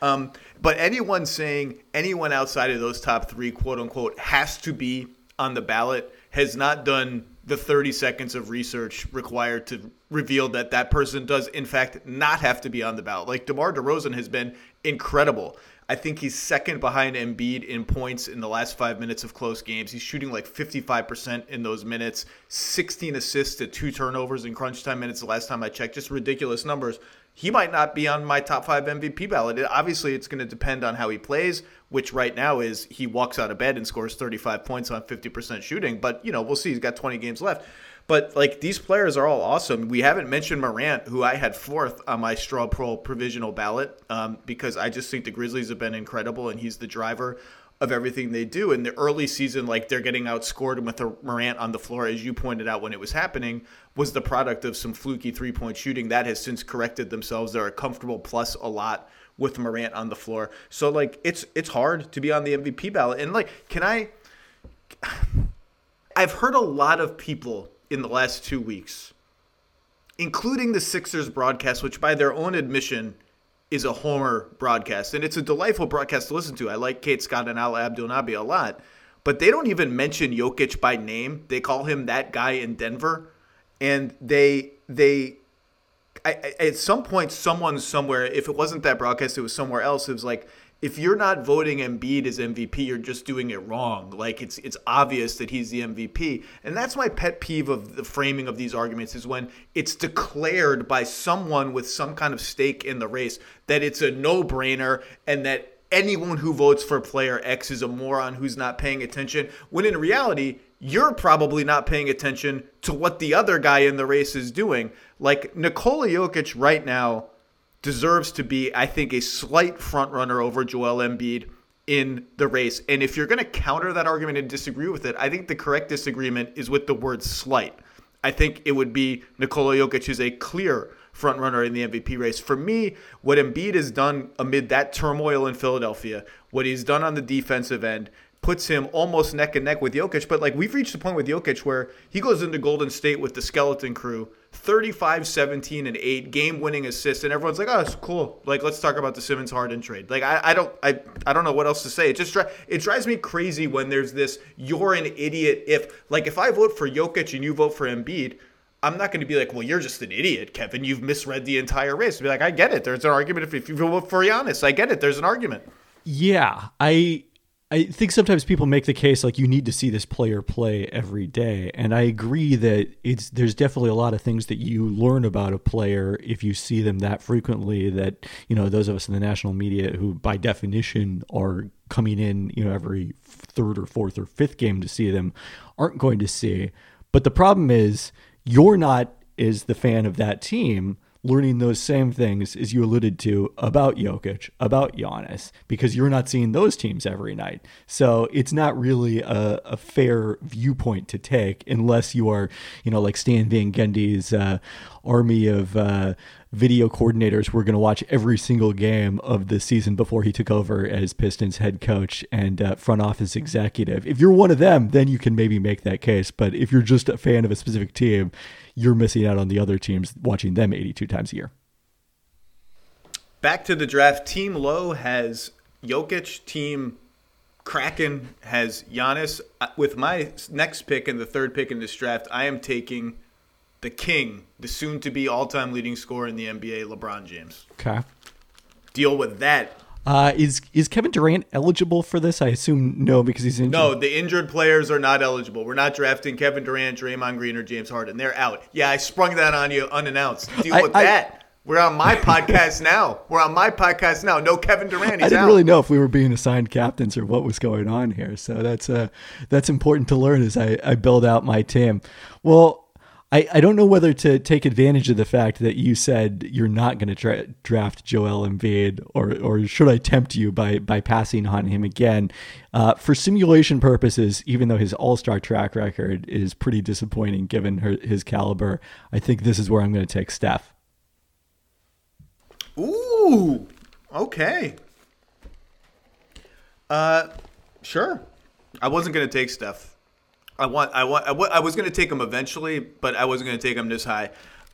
Um, but anyone saying anyone outside of those top three, quote unquote, has to be on the ballot has not done the thirty seconds of research required to reveal that that person does, in fact, not have to be on the ballot. Like, DeMar DeRozan has been incredible. I think he's second behind Embiid in points in the last five minutes of close games. He's shooting like fifty-five percent in those minutes, sixteen assists to two turnovers in crunch time minutes the last time I checked. Just ridiculous numbers. He might not be on my top five M V P ballot. It, obviously, it's going to depend on how he plays, which right now is he walks out of bed and scores thirty-five points on fifty percent shooting. But, you know, we'll see. He's got twenty games left. But, like, these players are all awesome. We haven't mentioned Morant, who I had fourth on my straw poll provisional ballot um, because I just think the Grizzlies have been incredible, and he's the driver of everything they do. In the early season, like, they're getting outscored with the Morant on the floor, as you pointed out when it was happening, was the product of some fluky three-point shooting. That has since corrected themselves. They're a comfortable plus a lot with Morant on the floor. So, like, it's it's hard to be on the M V P ballot. And, like, can I – I've heard a lot of people in the last two weeks, including the Sixers broadcast, which by their own admission – is a homer broadcast, and it's a delightful broadcast to listen to. I like Kate Scott and Ala Abdul-Nabi a lot, but they don't even mention Jokic by name. They call him that guy in Denver, and they they I, I, at some point, someone somewhere, if it wasn't that broadcast, it was somewhere else. It was like, if you're not voting Embiid as M V P, you're just doing it wrong. Like, it's it's obvious that he's the M V P. And that's my pet peeve of the framing of these arguments, is when it's declared by someone with some kind of stake in the race that it's a no-brainer and that anyone who votes for player X is a moron who's not paying attention, when in reality, you're probably not paying attention to what the other guy in the race is doing. Like, Nikola Jokic right now deserves to be, I think, a slight frontrunner over Joel Embiid in the race. And if you're going to counter that argument and disagree with it, I think the correct disagreement is with the word slight. I think it would be Nikola Jokic is a clear frontrunner in the M V P race. For me, what Embiid has done amid that turmoil in Philadelphia, what he's done on the defensive end, puts him almost neck and neck with Jokic. But, like, we've reached a point with Jokic where he goes into Golden State with the skeleton crew, thirty-five, seventeen, and eight, game-winning assists, and everyone's like, oh, it's cool. Like, let's talk about the Simmons-Harden trade. Like, I, I don't I, I don't know what else to say. It just it drives me crazy when there's this, you're an idiot if. Like, if I vote for Jokic and you vote for Embiid, I'm not going to be like, well, you're just an idiot, Kevin. You've misread the entire race. I'd be like, I get it. There's an argument if, if you vote for Giannis. I get it. There's an argument. Yeah, I... I think sometimes people make the case like you need to see this player play every day. And I agree that it's there's definitely a lot of things that you learn about a player if you see them that frequently that, you know, those of us in the national media who by definition are coming in, you know, every third or fourth or fifth game to see them aren't going to see. But the problem is you're not, as the fan of that team, learning those same things, as you alluded to, about Jokic, about Giannis, because you're not seeing those teams every night. So it's not really a, a fair viewpoint to take unless you are, you know, like Stan Van Gundy's uh, army of uh, video coordinators were going to watch every single game of the season before he took over as Pistons head coach and uh, front office executive. If you're one of them, then you can maybe make that case. But if you're just a fan of a specific team, you're missing out on the other teams watching them eighty-two times a year. Back to the draft. Team Low has Jokic. Team Kraken has Giannis. With my next pick and the third pick in this draft, I am taking the king, the soon-to-be all-time leading scorer in the N B A, LeBron James. Okay. Deal with that. Uh, is is Kevin Durant eligible for this? I assume no, because he's injured. No, the injured players are not eligible. We're not drafting Kevin Durant, Draymond Green, or James Harden. They're out. Yeah, I sprung that on you unannounced. Deal I, with I, that. We're on my podcast now. We're on my podcast now. No Kevin Durant. He's I didn't out. really know if we were being assigned captains or what was going on here. So that's uh, that's important to learn as I, I build out my team. Well, I, I don't know whether to take advantage of the fact that you said you're not going to tra- draft Joel Embiid, or or should I tempt you by by passing on him again? Uh, for simulation purposes, even though his all-star track record is pretty disappointing given her, his caliber, I think this is where I'm going to take Steph. Ooh, okay. Uh, sure. I wasn't going to take Steph. I want. I want. I, w- I was going to take him eventually, but I wasn't going to take him this high.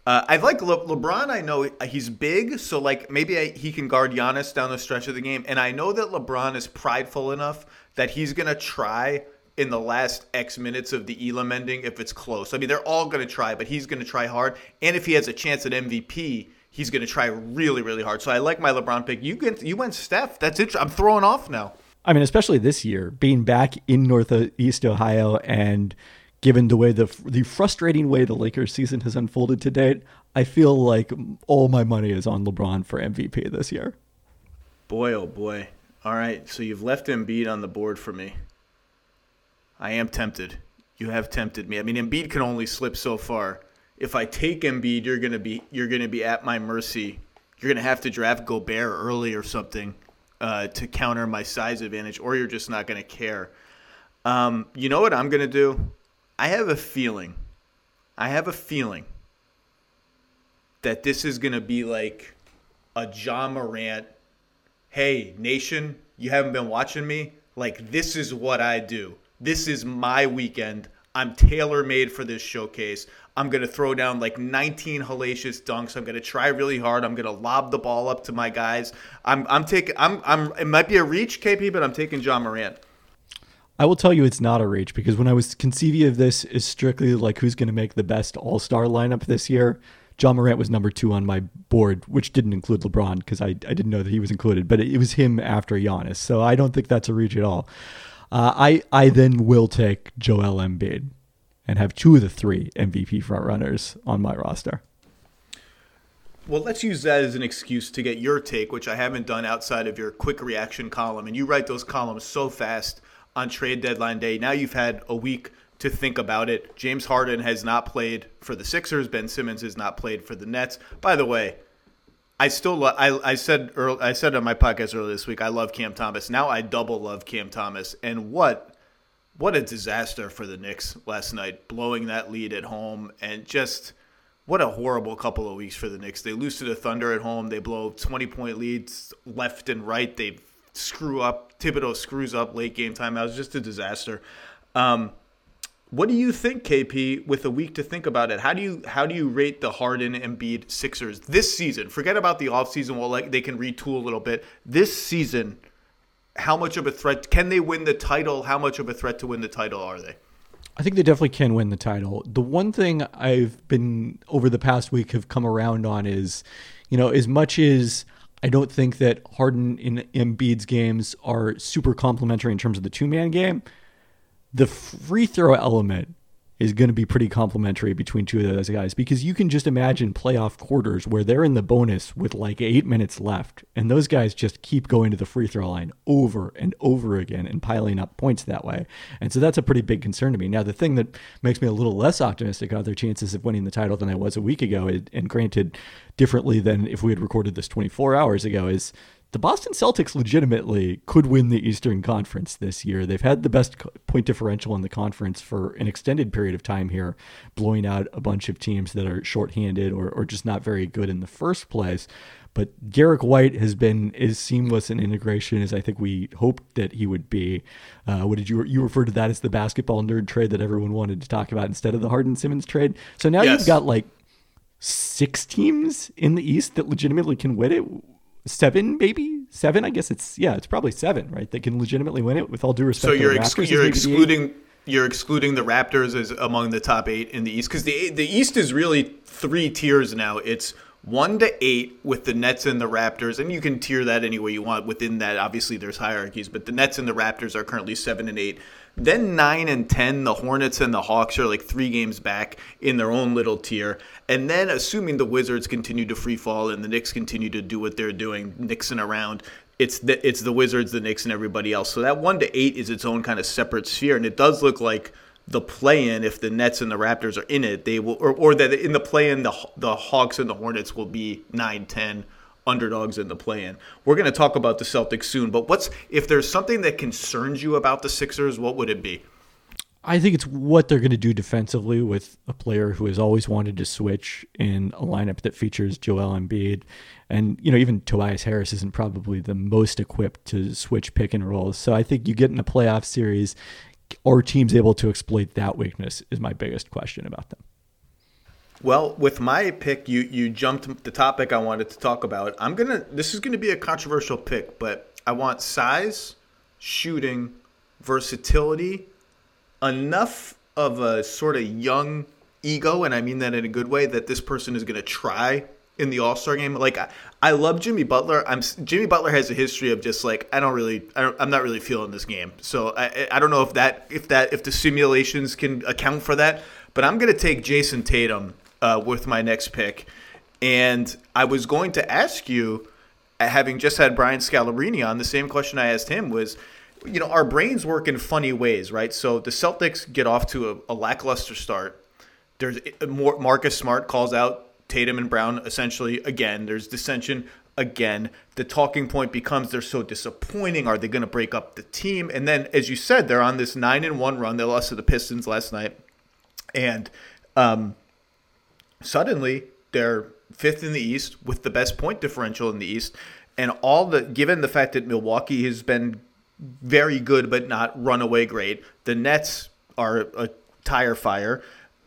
Uh, I like Le- LeBron. I know he's big, so like maybe I, he can guard Giannis down the stretch of the game. And I know that LeBron is prideful enough that he's going to try in the last X minutes of the Elam ending if it's close. I mean, they're all going to try, but he's going to try hard. And if he has a chance at M V P, he's going to try really, really hard. So I like my LeBron pick. You get, you went Steph. That's it. I'm throwing off now. I mean, especially this year, being back in Northeast Ohio and given the way the the frustrating way the Lakers season has unfolded to date, I feel like all my money is on LeBron for M V P this year. Boy, oh boy. All right, so you've left Embiid on the board for me. I am tempted. You have tempted me. I mean, Embiid can only slip so far. If I take Embiid, you're gonna be you're gonna be at my mercy. You're gonna have to draft Gobert early or something uh, to counter my size advantage, or you're just not gonna care. Um, you know what I'm gonna do? I have a feeling. I have a feeling that this is gonna be like a Ja Morant. Hey, nation, you haven't been watching me? Like, this is what I do. This is my weekend. I'm tailor-made for this showcase. I'm going to throw down like nineteen hellacious dunks. I'm going to try really hard. I'm going to lob the ball up to my guys. I'm I'm taking I'm I'm it might be a reach, K P, but I'm taking Ja Morant. I will tell you it's not a reach, because when I was conceiving of this is strictly like who's going to make the best all-star lineup this year, Ja Morant was number two on my board, which didn't include LeBron because I, I didn't know that he was included, but it, it was him after Giannis. So I don't think that's a reach at all. Uh, I, I then will take Joel Embiid and have two of the three M V P frontrunners on my roster. Well, let's use that as an excuse to get your take, which I haven't done outside of your quick reaction column. And you write those columns so fast on trade deadline day. Now you've had a week to think about it. James Harden has not played for the Sixers. Ben Simmons has not played for the Nets. By the way, I still lo- I I said earl- I said on my podcast earlier this week, I love Cam Thomas. Now I double love Cam Thomas. And what what a disaster for the Knicks last night, blowing that lead at home, and just what a horrible couple of weeks for the Knicks. They lose to the Thunder at home. They blow twenty-point leads left and right. They screw up. Thibodeau screws up late game timeouts. It was just a disaster. Um, What do you think, K P, with a week to think about it? How do you how do you rate the Harden and Embiid Sixers this season? Forget about the offseason. Well, like they can retool a little bit. This season, how much of a threat? Can they win the title? How much of a threat to win the title are they? I think they definitely can win the title. The one thing I've been, over the past week, have come around on is, you know, as much as I don't think that Harden and Embiid's games are super complementary in terms of the two-man game, the free throw element is going to be pretty complementary between two of those guys, because you can just imagine playoff quarters where they're in the bonus with like eight minutes left, and those guys just keep going to the free throw line over and over again and piling up points that way. And so that's a pretty big concern to me. Now, the thing that makes me a little less optimistic about their chances of winning the title than I was a week ago, and granted differently than if we had recorded this twenty-four hours ago, is the Boston Celtics legitimately could win the Eastern Conference this year. They've had the best point differential in the conference for an extended period of time here, blowing out a bunch of teams that are shorthanded or, or just not very good in the first place. But Derek White has been as seamless an integration as I think we hoped that he would be. Uh, what did you you refer to that as the basketball nerd trade that everyone wanted to talk about instead of the Harden-Simmons trade? So now yes. You've got like six teams in the East that legitimately can win it. Seven, maybe seven. I guess it's yeah. It's probably seven, right? They can legitimately win it. With all due respect, so you're to the Raptors, exc- you're excluding you're excluding the Raptors as among the top eight in the East, because the the East is really three tiers now. It's one to eight with the Nets and the Raptors, and you can tier that any way you want. Within that, obviously, there's hierarchies, but the Nets and the Raptors are currently seven and eight. Then nine and ten, the Hornets and the Hawks are like three games back in their own little tier. And then, assuming the Wizards continue to free fall and the Knicks continue to do what they're doing, Nixon around, it's the, it's the Wizards, the Knicks, and everybody else. So that one to eight is its own kind of separate sphere, and it does look like the play-in, if the Nets and the Raptors are in it, they will, or, or that in the play-in, the the Hawks and the Hornets will be nine ten underdogs in the play-in. We're going to talk about the Celtics soon, but what's if there's something that concerns you about the Sixers, what would it be? I think it's what they're going to do defensively with a player who has always wanted to switch in a lineup that features Joel Embiid. And, you know, even Tobias Harris isn't probably the most equipped to switch pick and rolls. So I think you get in a playoff series, are teams able to exploit that weakness is my biggest question about them. Well, with my pick, you you jumped the topic I wanted to talk about. I'm gonna. This is gonna be a controversial pick, but I want size, shooting, versatility, enough of a sort of young ego, and I mean that in a good way, that this person is going to try in the All-Star game. Like, I, I love Jimmy Butler. I'm Jimmy Butler has a history of just like, I don't really, I don't, I'm not really feeling this game. So I, I don't know if that, if that, if the simulations can account for that. But I'm going to take Jayson Tatum uh, with my next pick. And I was going to ask you, having just had Brian Scalabrine on, the same question I asked him was, you know, our brains work in funny ways, right? So the Celtics get off to a, a lackluster start. There's more, Marcus Smart calls out Tatum and Brown essentially again. There's dissension again. The talking point becomes they're so disappointing. Are they going to break up the team? And then, as you said, they're on this nine and one run. They lost to the Pistons last night, and um, suddenly they're fifth in the East with the best point differential in the East. And all the given the fact that Milwaukee has been very good but not runaway great, the Nets are a tire fire.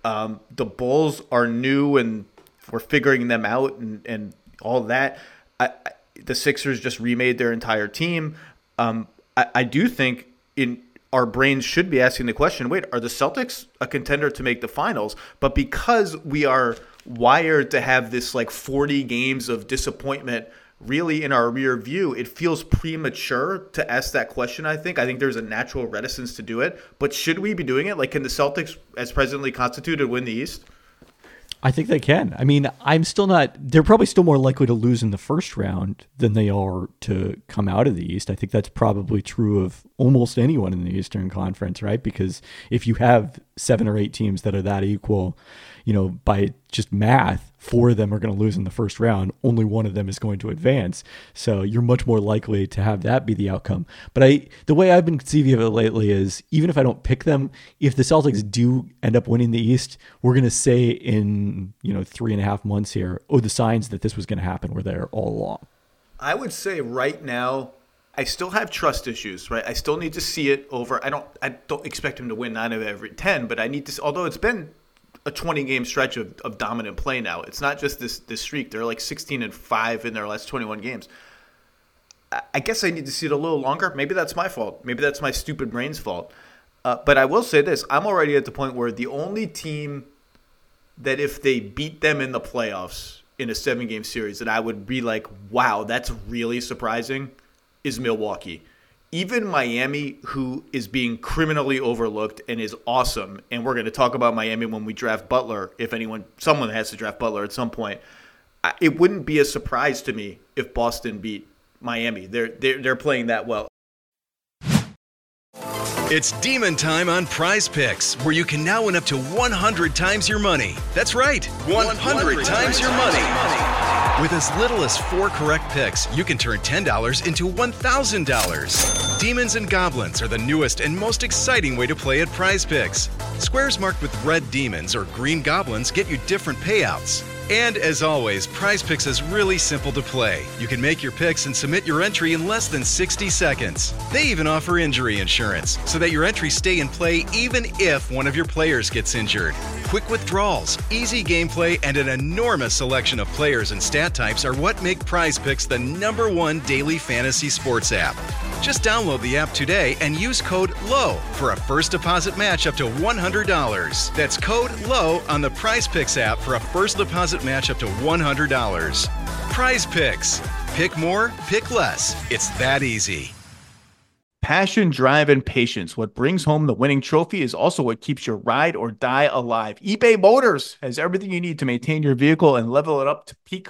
Um, the Bulls are new and we're figuring them out and, and all that. I, I, the Sixers just remade their entire team. Um, I, I do think in our brains should be asking the question, wait, are the Celtics a contender to make the finals? But because we are wired to have this like forty games of disappointment really in our rear view, it feels premature to ask that question, I think. I think there's a natural reticence to do it. But should we be doing it? Like, can the Celtics, as presently constituted, win the East? I think they can. I mean, I'm still not... They're probably still more likely to lose in the first round than they are to come out of the East. I think that's probably true of almost anyone in the Eastern Conference, right? Because if you have seven or eight teams that are that equal, you know, by just math, four of them are going to lose in the first round. Only one of them is going to advance. So you're much more likely to have that be the outcome. But I, the way I've been conceiving of it lately is, even if I don't pick them, if the Celtics do end up winning the East, we're going to say in, you know, three and a half months here, oh, the signs that this was going to happen were there all along. I would say right now, I still have trust issues, right? I still need to see it over. I don't, I don't expect them to win nine of every ten, but I need to, although it's been a twenty-game stretch of, of dominant play now. It's not just this this streak. They're like sixteen and five in their last twenty-one games. I, I guess I need to see it a little longer. Maybe that's my fault. Maybe that's my stupid brain's fault. Uh, but I will say this. I'm already at the point where the only team that if they beat them in the playoffs in a seven-game series that I would be like, wow, that's really surprising, is Milwaukee. Even Miami, who is being criminally overlooked and is awesome, and we're going to talk about Miami when we draft Butler, if anyone, someone has to draft Butler at some point, it wouldn't be a surprise to me if Boston beat Miami. They're, they're, they're playing that well. It's Demon Time on Prize Picks, where you can now win up to one hundred times your money. That's right, one hundred times your money. With as little as four correct picks, you can turn ten dollars into one thousand dollars. Demons and Goblins are the newest and most exciting way to play at Prize Picks. Squares marked with red demons or green goblins get you different payouts. And as always, Prize Picks is really simple to play. You can make your picks and submit your entry in less than sixty seconds. They even offer injury insurance so that your entries stay in play even if one of your players gets injured. Quick withdrawals, easy gameplay, and an enormous selection of players and stat types are what make Prize Picks the number one daily fantasy sports app. Just download the app today and use code LOW for a first deposit match up to one hundred dollars. That's code LOW on the Prize Picks app for a first deposit match up to one hundred dollars. Prize Picks. Pick more, pick less. It's that easy. Passion, drive, and patience. What brings home the winning trophy is also what keeps your ride or die alive. eBay Motors has everything you need to maintain your vehicle and level it up to peak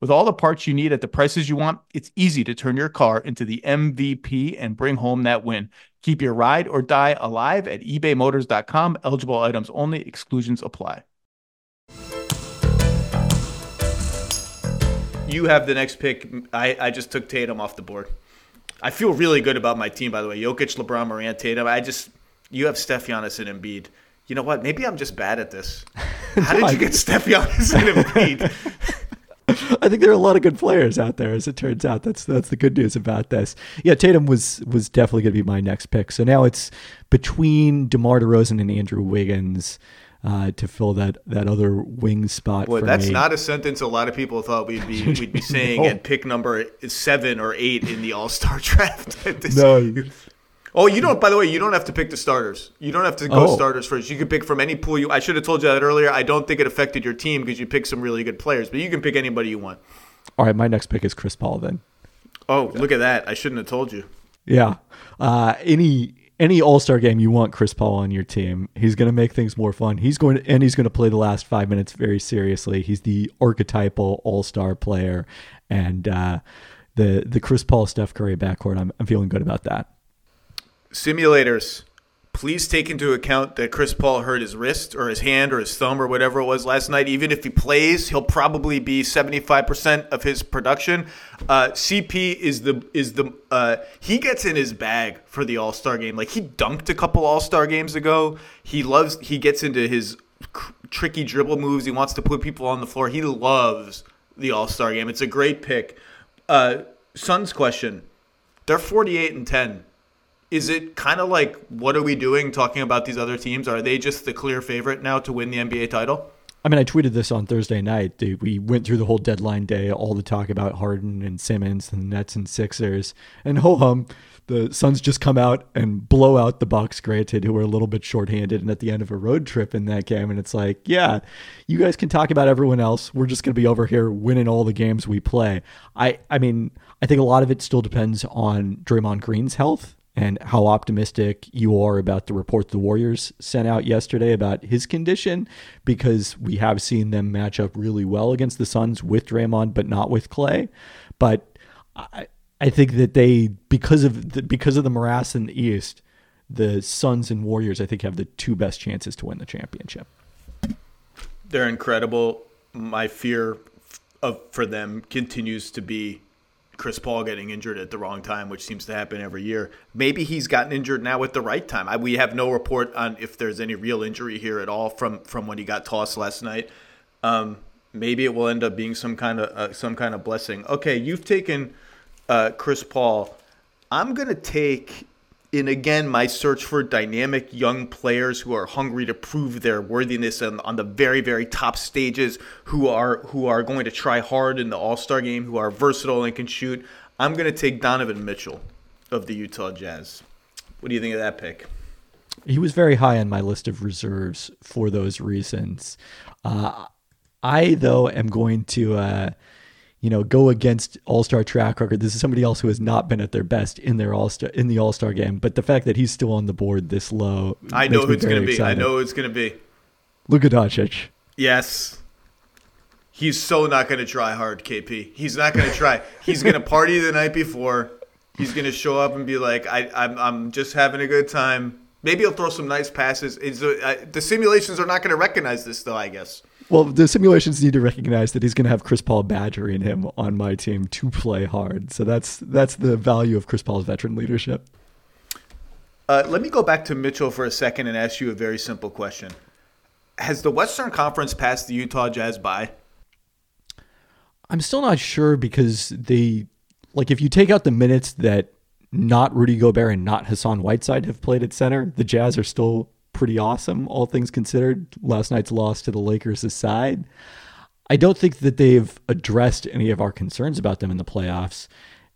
With all the parts you need at the prices you want, it's easy to turn your car into the M V P and bring home that win. Keep your ride or die alive at ebay motors dot com. Eligible items only. Exclusions apply. You have the next pick. I, I just took Tatum off the board. I feel really good about my team, by the way. Jokic, LeBron, Morant, Tatum. I just, you have Steph, Giannis, and Embiid. You know what? Maybe I'm just bad at this. How did you get Steph Giannis and Embiid? I think there are a lot of good players out there, as it turns out. That's that's the good news about this. Yeah, Tatum was was definitely going to be my next pick. So now it's between DeMar DeRozan and Andrew Wiggins uh, to fill that, that other wing spot. Boy, for that's me. Not a sentence a lot of people thought we'd be we'd be saying no. At pick number seven or eight in the All-Star draft. No. Oh, you don't. By the way, you don't have to pick the starters. You don't have to go oh. starters first. You can pick from any pool. You. I should have told you that earlier. I don't think it affected your team because you picked some really good players, but you can pick anybody you want. All right, my next pick is Chris Paul. Then. Oh, yeah. Look at that! I shouldn't have told you. Yeah, uh, any any All-Star game you want Chris Paul on your team. He's going to make things more fun. He's going to, and he's going to play the last five minutes very seriously. He's the archetypal All-Star player, and uh, the the Chris Paul Steph Curry backcourt. I'm I'm feeling good about that. Simulators, please take into account that Chris Paul hurt his wrist or his hand or his thumb or whatever it was last night. Even if he plays, he'll probably be seventy-five percent of his production. Uh, C P is the is the uh, he gets in his bag for the All-Star game. Like, he dunked a couple All-Star games ago. He loves he gets into his cr- tricky dribble moves. He wants to put people on the floor. He loves the All-Star game. It's a great pick. Uh, Suns question: they're forty-eight and ten. Is it kind of like, what are we doing talking about these other teams? Are they just the clear favorite now to win the N B A title? I mean, I tweeted this on Thursday night. We went through the whole deadline day, all the talk about Harden and Simmons and the Nets and Sixers. And ho-hum, the Suns just come out and blow out the Bucks, granted, who were a little bit shorthanded and at the end of a road trip in that game. And it's like, yeah, you guys can talk about everyone else. We're just going to be over here winning all the games we play. I, I mean, I think a lot of it still depends on Draymond Green's health and how optimistic you are about the report the Warriors sent out yesterday about his condition, because we have seen them match up really well against the Suns with Draymond, but not with Clay. But I, I think that they, because of the, because of the morass in the East, the Suns and Warriors, I think, have the two best chances to win the championship. They're incredible. My fear of for them continues to be Chris Paul getting injured at the wrong time, which seems to happen every year. Maybe he's gotten injured now at the right time. I, we have no report on if there's any real injury here at all from, from when he got tossed last night. Um, maybe it will end up being some kind of uh, some kind of blessing. Okay, you've taken uh, Chris Paul. I'm gonna take in again my search for dynamic young players who are hungry to prove their worthiness on, on the very, very top stages, who are who are going to try hard in the All-Star game, who are versatile and can shoot. I'm going to take Donovan Mitchell of the Utah Jazz. What do you think of that pick? He was very high on my list of reserves for those reasons. Uh, I, though, am going to... Uh, you know, go against All-Star track record. This is somebody else who has not been at their best in their All-Star in the All-Star game. But the fact that he's still on the board this low, I know who it's going to be. I know who it's going to be. Luka Doncic. Yes, he's so not going to try hard, K P. He's not going to try. He's going to party the night before. He's going to show up and be like, I, I'm, I'm just having a good time. Maybe he'll throw some nice passes. Is there, uh, the simulations are not going to recognize this, though, I guess. Well, the simulations need to recognize that he's going to have Chris Paul badgering him on my team to play hard. So that's that's the value of Chris Paul's veteran leadership. Uh, let me go back to Mitchell for a second and ask you a very simple question. Has the Western Conference passed the Utah Jazz by? I'm still not sure, because they, like, if you take out the minutes that not Rudy Gobert and not Hassan Whiteside have played at center, the Jazz are still pretty awesome, all things considered. Last night's loss to the Lakers aside, I don't think that they've addressed any of our concerns about them in the playoffs.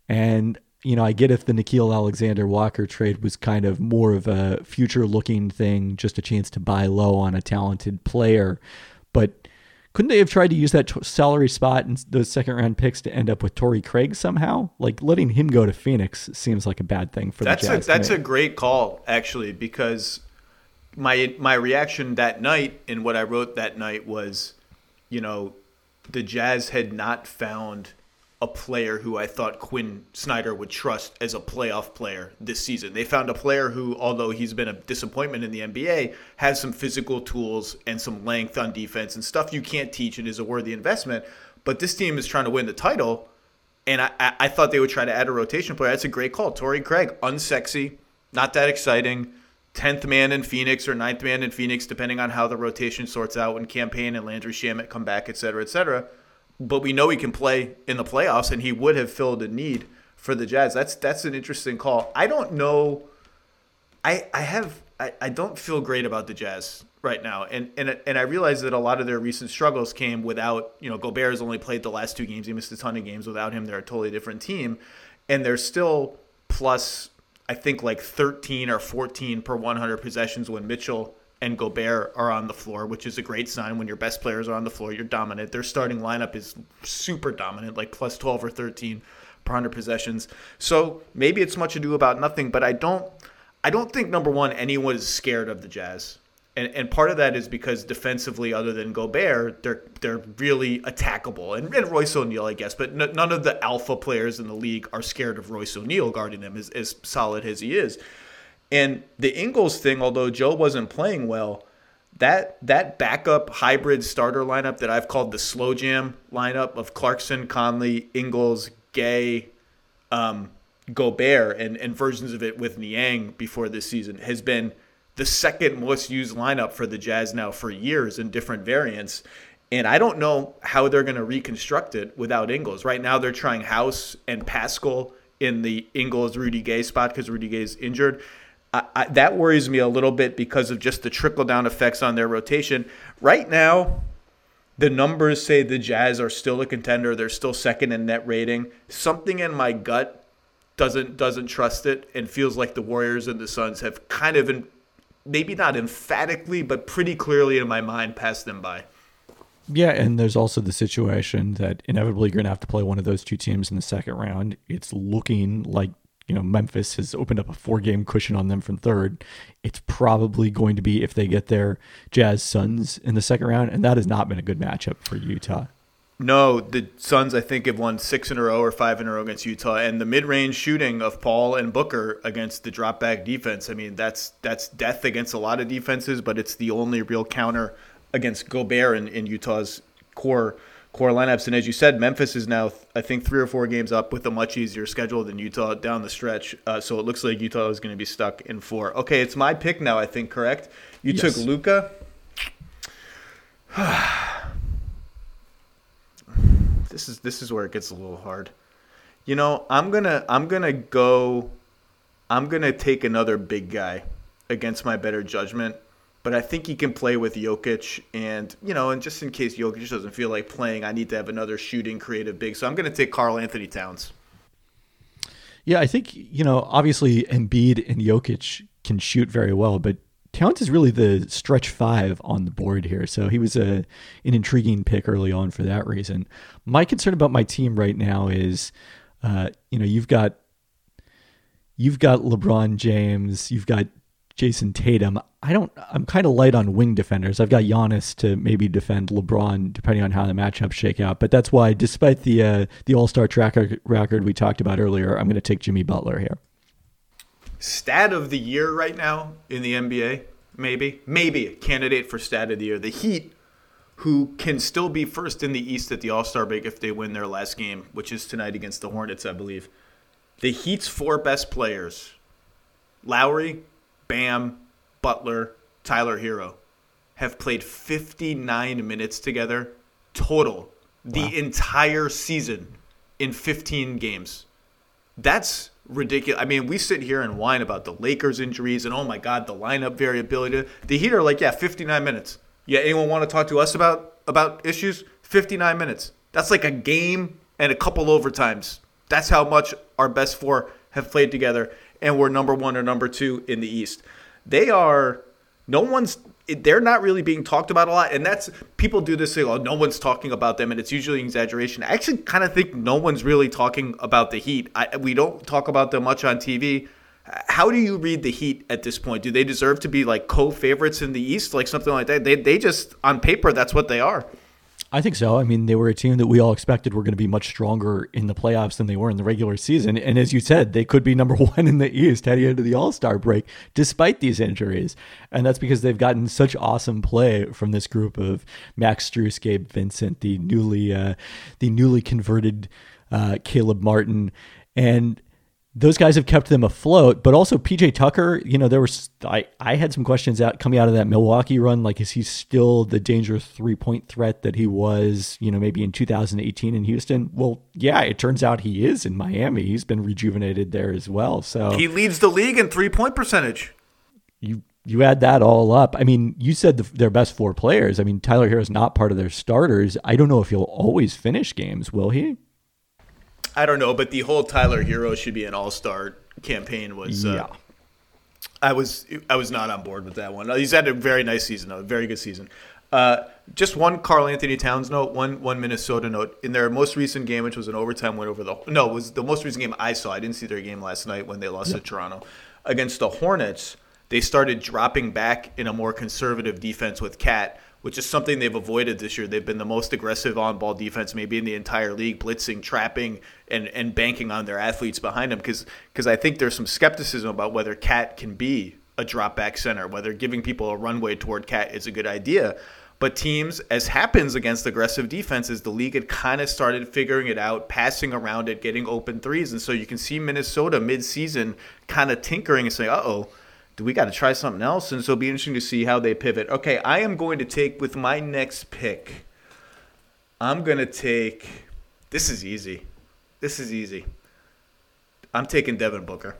And, you know, I get if the Nickeil Alexander-Walker trade was kind of more of a future-looking thing, just a chance to buy low on a talented player. But couldn't they have tried to use that t- salary spot and those second-round picks to end up with Torrey Craig somehow? Like, letting him go to Phoenix seems like a bad thing for that's the Jazz. A, that's a great call, actually, because... My my reaction that night and what I wrote that night was, you know, the Jazz had not found a player who I thought Quinn Snyder would trust as a playoff player this season. They found a player who, although he's been a disappointment in the N B A, has some physical tools and some length on defense and stuff you can't teach and is a worthy investment. But this team is trying to win the title, and I, I, I thought they would try to add a rotation player. That's a great call. Torrey Craig, unsexy, not that exciting. tenth man in Phoenix or ninth man in Phoenix, depending on how the rotation sorts out when Campaign and Landry Shamet come back, et cetera, et cetera. But we know he can play in the playoffs, and he would have filled a need for the Jazz. That's that's an interesting call. I don't know. I I have I, I don't feel great about the Jazz right now, and and and I realize that a lot of their recent struggles came without, you know, Gobert has only played the last two games. He missed a ton of games. Without him, they're a totally different team, and they're still plus, I think, like thirteen or fourteen per one hundred possessions when Mitchell and Gobert are on the floor, which is a great sign. When your best players are on the floor, you're dominant. Their starting lineup is super dominant, like plus twelve or thirteen per one hundred possessions. So maybe it's much ado about nothing, but I don't, I don't think, number one, anyone is scared of the Jazz. And and part of that is because defensively, other than Gobert, they're they're really attackable. And, and Royce O'Neal, I guess, but n- none of the alpha players in the league are scared of Royce O'Neal guarding them, as, as solid as he is. And the Ingles thing, although Joe wasn't playing well, that that backup hybrid starter lineup that I've called the slow jam lineup of Clarkson, Conley, Ingles, Gay, um, Gobert, and, and versions of it with Niang before this season has been the second most used lineup for the Jazz now for years in different variants. And I don't know how they're going to reconstruct it without Ingles. Right now they're trying House and Pascal in the Ingles-Rudy Gay spot because Rudy Gay is injured. I, I, that worries me a little bit because of just the trickle-down effects on their rotation. Right now, the numbers say the Jazz are still a contender. They're still second in net rating. Something in my gut doesn't doesn't trust it and feels like the Warriors and the Suns have kind of been, maybe not emphatically, but pretty clearly in my mind, passed them by. Yeah, and there's also the situation that inevitably you're going to have to play one of those two teams in the second round. It's looking like, you know, Memphis has opened up a four-game cushion on them from third. It's probably going to be, if they get their Jazz Suns in the second round, and that has not been a good matchup for Utah. No, the Suns, I think, have won six in a row or five in a row against Utah. And the mid-range shooting of Paul and Booker against the drop-back defense, I mean, that's that's death against a lot of defenses, but it's the only real counter against Gobert in, in Utah's core core lineups. And as you said, Memphis is now, I think, three or four games up with a much easier schedule than Utah down the stretch. Uh, so it looks like Utah is going to be stuck in four. Okay, it's my pick now, I think, correct? You yes. took Luka. This is this is where it gets a little hard. You know, I'm gonna I'm gonna go I'm gonna take another big guy against my better judgment, but I think he can play with Jokic, and you know, and just in case Jokic doesn't feel like playing, I need to have another shooting creative big. So I'm gonna take Karl Anthony Towns. Yeah, I think, you know, obviously Embiid and Jokic can shoot very well, but Towns is really the stretch five on the board here. So he was a an intriguing pick early on for that reason. My concern about my team right now is, uh, you know, you've got you've got LeBron James, you've got Jayson Tatum. I don't I'm kind of light on wing defenders. I've got Giannis to maybe defend LeBron depending on how the matchups shake out. But that's why, despite the uh, the all-star track record we talked about earlier, I'm going to take Jimmy Butler here. Stat of the year right now in the N B A, maybe. Maybe a candidate for stat of the year. The Heat, who can still be first in the East at the All-Star break if they win their last game, which is tonight against the Hornets, I believe. The Heat's four best players, Lowry, Bam, Butler, Tyler Hero, have played fifty-nine minutes together total the wow. entire season in fifteen games. That's ridiculous. I mean, we sit here and whine about the Lakers injuries and, oh my God, the lineup variability. The Heat are like, yeah, fifty-nine minutes. Yeah, anyone want to talk to us about about issues? fifty-nine minutes. That's like a game and a couple overtimes. That's how much our best four have played together, and we're number one or number two in the East. They are – no one's – they're not really being talked about a lot, and that's people do this thing, oh, no one's talking about them, and it's usually an exaggeration. I actually kind of think no one's really talking about the Heat. I, we don't talk about them much on T V. How do you read the Heat at this point? Do they deserve to be like co-favorites in the East, like something like that? They they just, on paper, that's what they are. I think so. I mean, they were a team that we all expected were going to be much stronger in the playoffs than they were in the regular season. And as you said, they could be number one in the East heading into the All-Star break, despite these injuries. And that's because they've gotten such awesome play from this group of Max Strus, Gabe Vincent, the newly uh, the newly converted uh, Caleb Martin, and those guys have kept them afloat, but also P J Tucker, you know, there was, I, I had some questions out coming out of that Milwaukee run. Like, is he still the dangerous three point threat that he was, you know, maybe in two thousand eighteen in Houston? Well, yeah, it turns out he is in Miami. He's been rejuvenated there as well. So he leads the league in three point percentage. You, you add that all up. I mean, you said the, their best four players. I mean, Tyler Hero's not part of their starters. I don't know if he'll always finish games. Will he? I don't know, but the whole Tyler Hero should be an all-star campaign was uh, yeah. I was I was not on board with that one. He's had a very nice season, though, a very good season. Uh, just one Karl Anthony Towns note, one one Minnesota note. In their most recent game, which was an overtime win over the no, it was the most recent game I saw. I didn't see their game last night when they lost yeah. to Toronto against the Hornets. They started dropping back in a more conservative defense with Cat, which is something they've avoided this year. They've been the most aggressive on-ball defense maybe in the entire league, blitzing, trapping, and, and banking on their athletes behind them, because because I think there's some skepticism about whether Cat can be a drop-back center, whether giving people a runway toward Cat is a good idea. But teams, as happens against aggressive defenses, the league had kind of started figuring it out, passing around it, getting open threes. And so you can see Minnesota mid-season kind of tinkering and saying, uh-oh, do we got to try something else? And so it'll be interesting to see how they pivot. Okay, I am going to take, with my next pick, I'm going to take, this is easy. This is easy. I'm taking Devin Booker.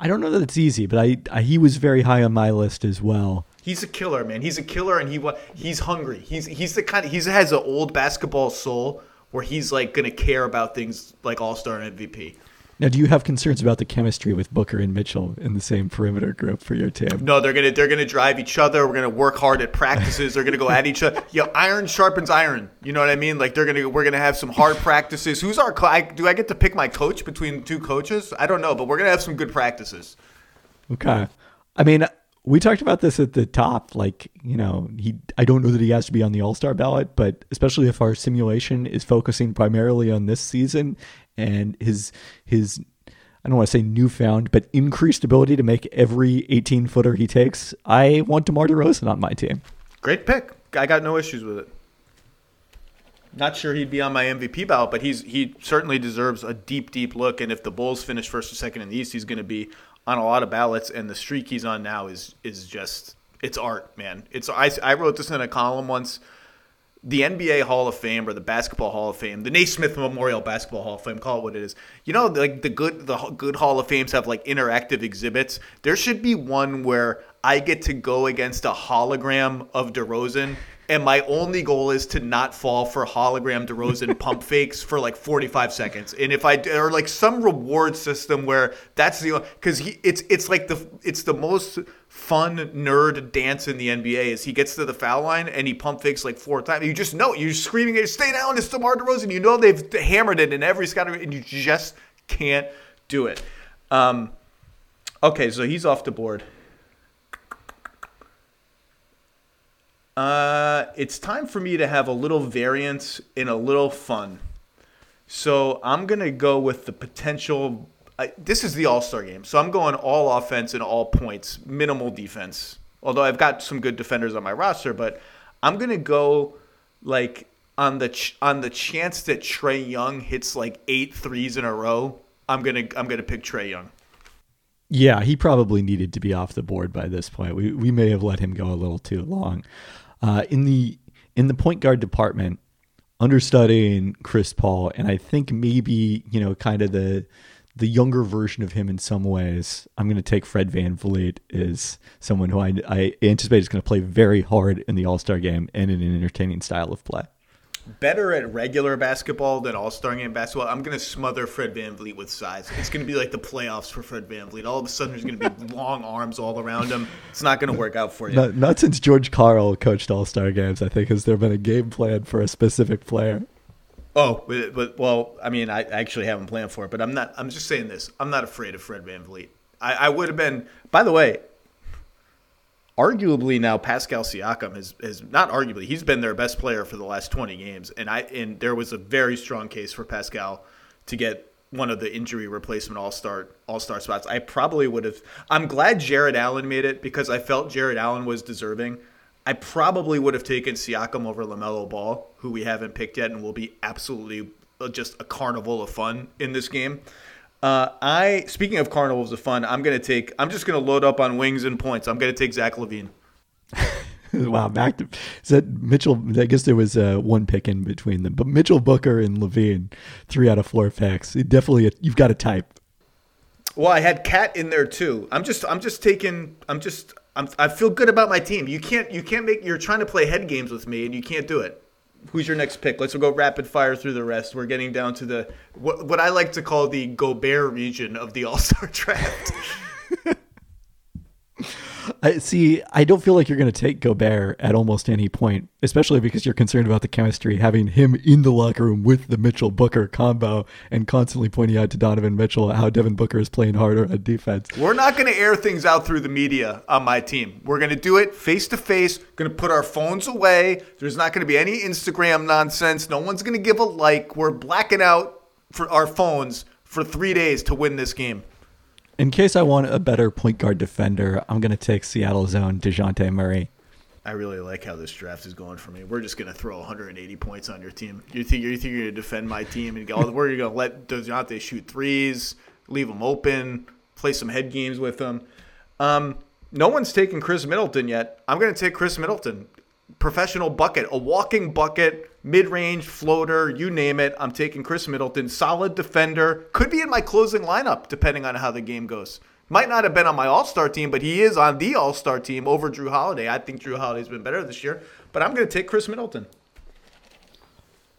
I don't know that it's easy, but I, I he was very high on my list as well. He's a killer, man. He's a killer, and he he's hungry. He's he's the kind of, he has an old basketball soul where he's like going to care about things like All-Star and M V P. Now, do you have concerns about the chemistry with Booker and Mitchell in the same perimeter group for your team? No, they're gonna they're gonna drive each other. We're gonna work hard at practices. They're gonna go at each other. Yo, iron sharpens iron. You know what I mean? Like they're gonna we're gonna have some hard practices. Who's our I, do I get to pick my coach between two coaches? I don't know, but we're gonna have some good practices. Okay, I mean, we talked about this at the top. Like, you know, he I don't know that he has to be on the All-Star ballot, but especially if our simulation is focusing primarily on this season. And his, his I don't want to say newfound, but increased ability to make every eighteen-footer he takes, I want DeMar DeRozan on my team. Great pick. I got no issues with it. Not sure he'd be on my M V P ballot, but he's he certainly deserves a deep, deep look. And if the Bulls finish first or second in the East, he's going to be on a lot of ballots. And the streak he's on now is is just – it's art, man. It's I, I wrote this in a column once. The N B A Hall of Fame or the Basketball Hall of Fame, the Naismith Memorial Basketball Hall of Fame, call it what it is. You know, like the good the good Hall of Fames have like interactive exhibits. There should be one where I get to go against a hologram of DeRozan, and my only goal is to not fall for hologram DeRozan pump fakes for like forty-five seconds. And if I or like some reward system where that's the because he it's it's like the it's the most fun nerd dance in the N B A is he gets to the foul line and he pump fakes like four times. You just know, you're screaming, stay down, it's DeMar DeRozan. You know they've hammered it in every scouting, and you just can't do it. Um, okay, so he's off the board. Uh, it's time for me to have a little variance and a little fun. So I'm going to go with the potential... I, this is the All-Star game, so I'm going all offense and all points, minimal defense. Although I've got some good defenders on my roster, but I'm going to go like on the ch- on the chance that Trae Young hits like eight threes in a row. I'm going to I'm going to pick Trae Young. Yeah, he probably needed to be off the board by this point. We we may have let him go a little too long. Uh, in the in the point guard department, understudying Chris Paul, and I think maybe, you know, kind of the the younger version of him in some ways, I'm going to take Fred VanVleet as someone who I, I anticipate is going to play very hard in the All-Star game and in an entertaining style of play. Better at regular basketball than All-Star game basketball. I'm going to smother Fred VanVleet with size. It's going to be like the playoffs for Fred VanVleet. All of a sudden, there's going to be long arms all around him. It's not going to work out for you. Not, not since George Karl coached All-Star games, I think, has there been a game plan for a specific player. Oh, but, but well, I mean, I actually haven't planned for it, but I'm not. I'm just saying this. I'm not afraid of Fred VanVleet. I, I would have been. By the way, arguably now Pascal Siakam has, has not arguably, he's been their best player for the last twenty games. And I and there was a very strong case for Pascal to get one of the injury replacement all-star all-star spots. I probably would have I'm glad Jared Allen made it because I felt Jared Allen was deserving. I probably would have taken Siakam over LaMelo Ball, who we haven't picked yet and will be absolutely just a carnival of fun in this game. Uh, I speaking of carnivals of fun, I'm gonna take. I'm just gonna load up on wings and points. I'm gonna take Zach LaVine. Wow, back to is that Mitchell. I guess there was uh, one pick in between them, but Mitchell, Booker, and LaVine, three out of four picks. It definitely, a, you've got a type. Well, I had Cat in there too. I'm just, I'm just taking. I'm just. I'm, I feel good about my team. You can't. You can't make. You're trying to play head games with me, and you can't do it. Who's your next pick? Let's go rapid fire through the rest. We're getting down to the what, what I like to call the Gobert region of the All-Star draft. I see. I don't feel like you're going to take Gobert at almost any point, especially because you're concerned about the chemistry, having him in the locker room with the Mitchell-Booker combo and constantly pointing out to Donovan Mitchell how Devin Booker is playing harder on defense. We're not going to air things out through the media on my team. We're going to do it face-to-face, going to put our phones away. There's not going to be any Instagram nonsense. No one's going to give a like. We're blacking out for our phones for three days to win this game. In case I want a better point guard defender, I'm going to take Seattle's own DeJounte Murray. I really like how this draft is going for me. We're just going to throw one hundred eighty points on your team. You think, you think you're going to defend my team and go, we're going to let DeJounte shoot threes, leave them open, play some head games with them. Um, no one's taken Khris Middleton yet. I'm going to take Khris Middleton. Professional bucket, a walking bucket, mid-range, floater, you name it. I'm taking Khris Middleton, solid defender. Could be in my closing lineup, depending on how the game goes. Might not have been on my all-star team, but he is on the all-star team over Drew Holiday. I think Drew Holiday's been better this year, but I'm going to take Khris Middleton.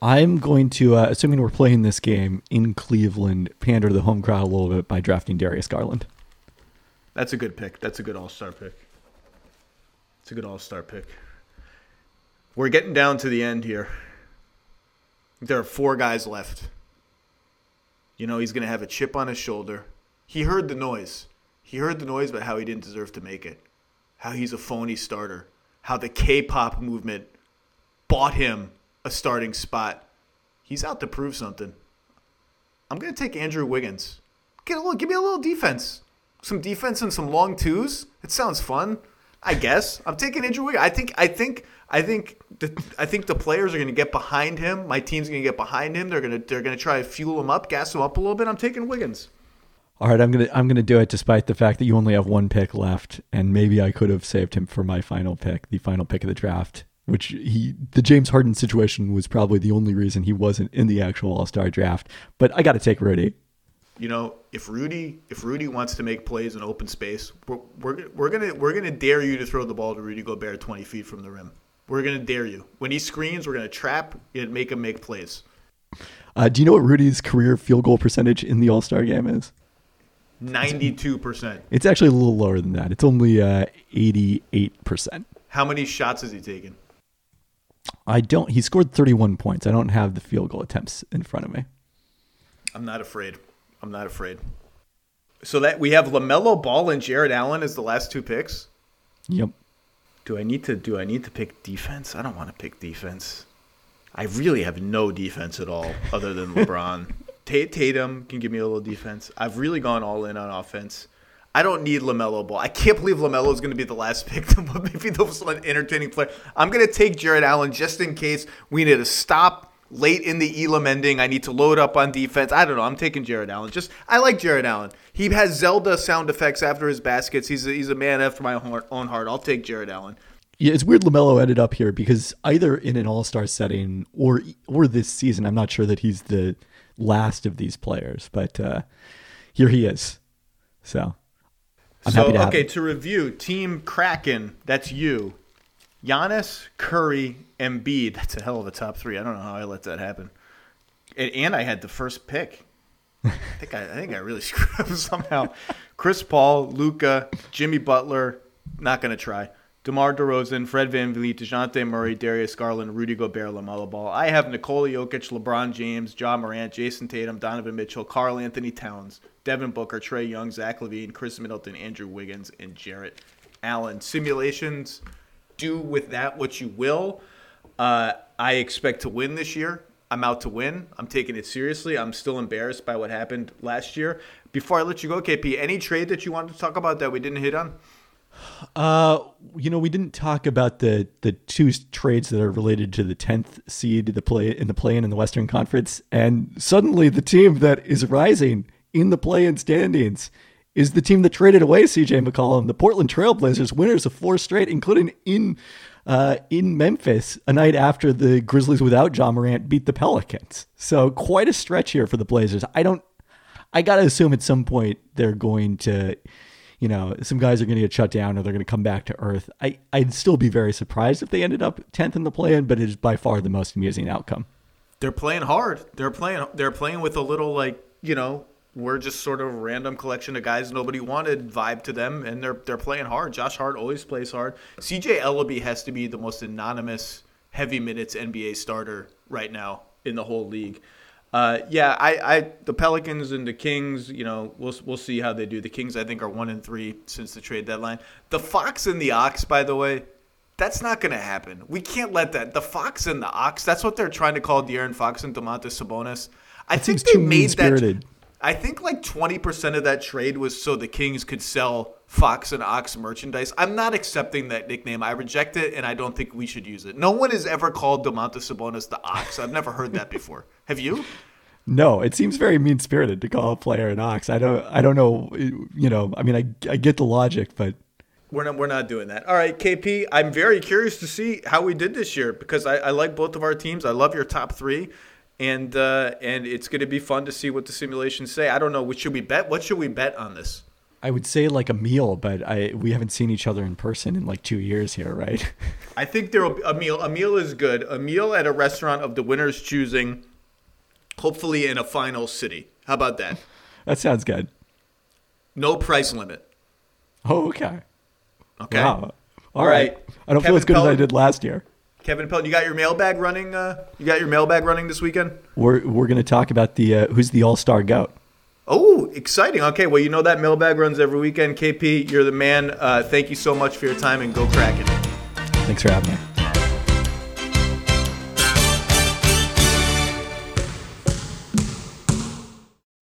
I'm going to, uh, assuming we're playing this game in Cleveland, pander to the home crowd a little bit by drafting Darius Garland. That's a good pick. That's a good all-star pick. It's a good all-star pick. We're getting down to the end here. There are four guys left. You know, he's going to have a chip on his shoulder. He heard the noise. He heard the noise about how he didn't deserve to make it, how he's a phony starter, how the K-pop movement bought him a starting spot. He's out to prove something. I'm going to take Andrew Wiggins. Get a little, give me a little defense. Some defense and some long twos. It sounds fun. I guess I'm taking Andrew Wiggins. I think I think I think the I think the players are going to get behind him. My team's going to get behind him. They're going to they're going to try to fuel him up, gas him up a little bit. I'm taking Wiggins. All right, I'm going to I'm going to do it despite the fact that you only have one pick left and maybe I could have saved him for my final pick, the final pick of the draft, which he the James Harden situation was probably the only reason he wasn't in the actual All-Star draft, but I got to take Rudy. You know, if Rudy if Rudy wants to make plays in open space, we're we're we're gonna we're gonna dare you to throw the ball to Rudy Gobert twenty feet from the rim. We're gonna dare you. When he screens, we're gonna trap and make him make plays. Uh, do you know what Rudy's career field goal percentage in the All-Star game is? Ninety-two percent. It's actually a little lower than that. It's only uh, eighty-eight percent. How many shots has he taken? I don't. He scored thirty-one points. I don't have the field goal attempts in front of me. I'm not afraid. I'm not afraid. So that we have LaMelo Ball and Jared Allen as the last two picks. Yep. Do I need to do I need to pick defense? I don't want to pick defense. I really have no defense at all other than LeBron. Tatum can give me a little defense. I've really gone all in on offense. I don't need LaMelo Ball. I can't believe LaMelo is going to be the last pick. Maybe those entertaining player. I'm going to take Jared Allen just in case we need to stop. Late in the Elam ending, I need to load up on defense. I don't know. I'm taking Jared Allen. Just I like Jared Allen. He has Zelda sound effects after his baskets. He's a, he's a man after my own heart. I'll take Jared Allen. Yeah, it's weird LaMelo ended up here because either in an All-Star setting or or this season, I'm not sure that he's the last of these players. But uh, here he is. So I'm so, happy to okay, have to review, Team Kraken, that's you. Giannis, Curry, Embiid. That's a hell of a top three. I don't know how I let that happen. And, and I had the first pick. I think I, I think I really screwed up somehow. Chris Paul, Luka, Jimmy Butler. Not going to try. DeMar DeRozan, Fred VanVleet, DeJounte Murray, Darius Garland, Rudy Gobert, LaMelo Ball. I have Nikola Jokic, LeBron James, Ja Morant, Jayson Tatum, Donovan Mitchell, Karl Anthony Towns, Devin Booker, Trae Young, Zach LaVine, Khris Middleton, Andrew Wiggins, and Jarrett Allen. Simulations. Do with that what you will. Uh, I expect to win this year. I'm out to win. I'm taking it seriously. I'm still embarrassed by what happened last year. Before I let you go, K P, any trade that you wanted to talk about that we didn't hit on? Uh, you know, we didn't talk about the the two trades that are related to the tenth seed, the play in the play-in in the Western Conference, and suddenly the team that is rising in the play-in standings is the team that traded away C J McCollum, the Portland Trailblazers, winners of four straight, including in uh, in Memphis a night after the Grizzlies without Ja Morant beat the Pelicans. So quite a stretch here for the Blazers. I don't. I gotta assume at some point they're going to. You know, some guys are going to get shut down or they're going to come back to earth. I, I'd still be very surprised if they ended up tenth in the play-in, but it is by far the most amusing outcome. They're playing hard. They're playing They're playing with a little, like, you know, we're just sort of a random collection of guys nobody wanted vibe to them, and they're they're playing hard. Josh Hart always plays hard. C J Ellaby has to be the most anonymous heavy minutes N B A starter right now in the whole league. Uh, yeah, I, I the Pelicans and the Kings, you know, we'll we'll see how they do. The Kings, I think, are one and three since the trade deadline. The Fox and the Ox, by the way, that's not going to happen. We can't let that. The Fox and the Ox, that's what they're trying to call De'Aaron Fox and DeMontis Sabonis. I that think they made that. I think like twenty percent of that trade was so the Kings could sell Fox and Ox merchandise. I'm not accepting that nickname. I reject it, and I don't think we should use it. No one has ever called DeMontis Sabonis the Ox. I've never heard that before. Have you? No, it seems very mean-spirited to call a player an ox. I don't, I don't know, you know. I mean, I, I get the logic, but we're not, we're not doing that. All right, K P, I'm very curious to see how we did this year because I, I like both of our teams. I love your top three, and uh, and it's going to be fun to see what the simulations say. I don't know. What should we bet? What should we bet on this? I would say like a meal, but I we haven't seen each other in person in like two years here, right? I think there will be a meal. A meal is good. A meal at a restaurant of the winner's choosing. Hopefully in a final city. How about that? That sounds good. No price limit. Oh, okay. Okay. Wow. All, All right. right. I don't Kevin feel as good Pell- as I did last year. Kevin Pelton, you got your mailbag running. Uh, you got your mailbag running this weekend. We're we're going to talk about the uh, who's the all-star goat. Oh, exciting. Okay. Well, you know that mailbag runs every weekend. K P, you're the man. Uh, thank you so much for your time and go Kraken. Thanks for having me.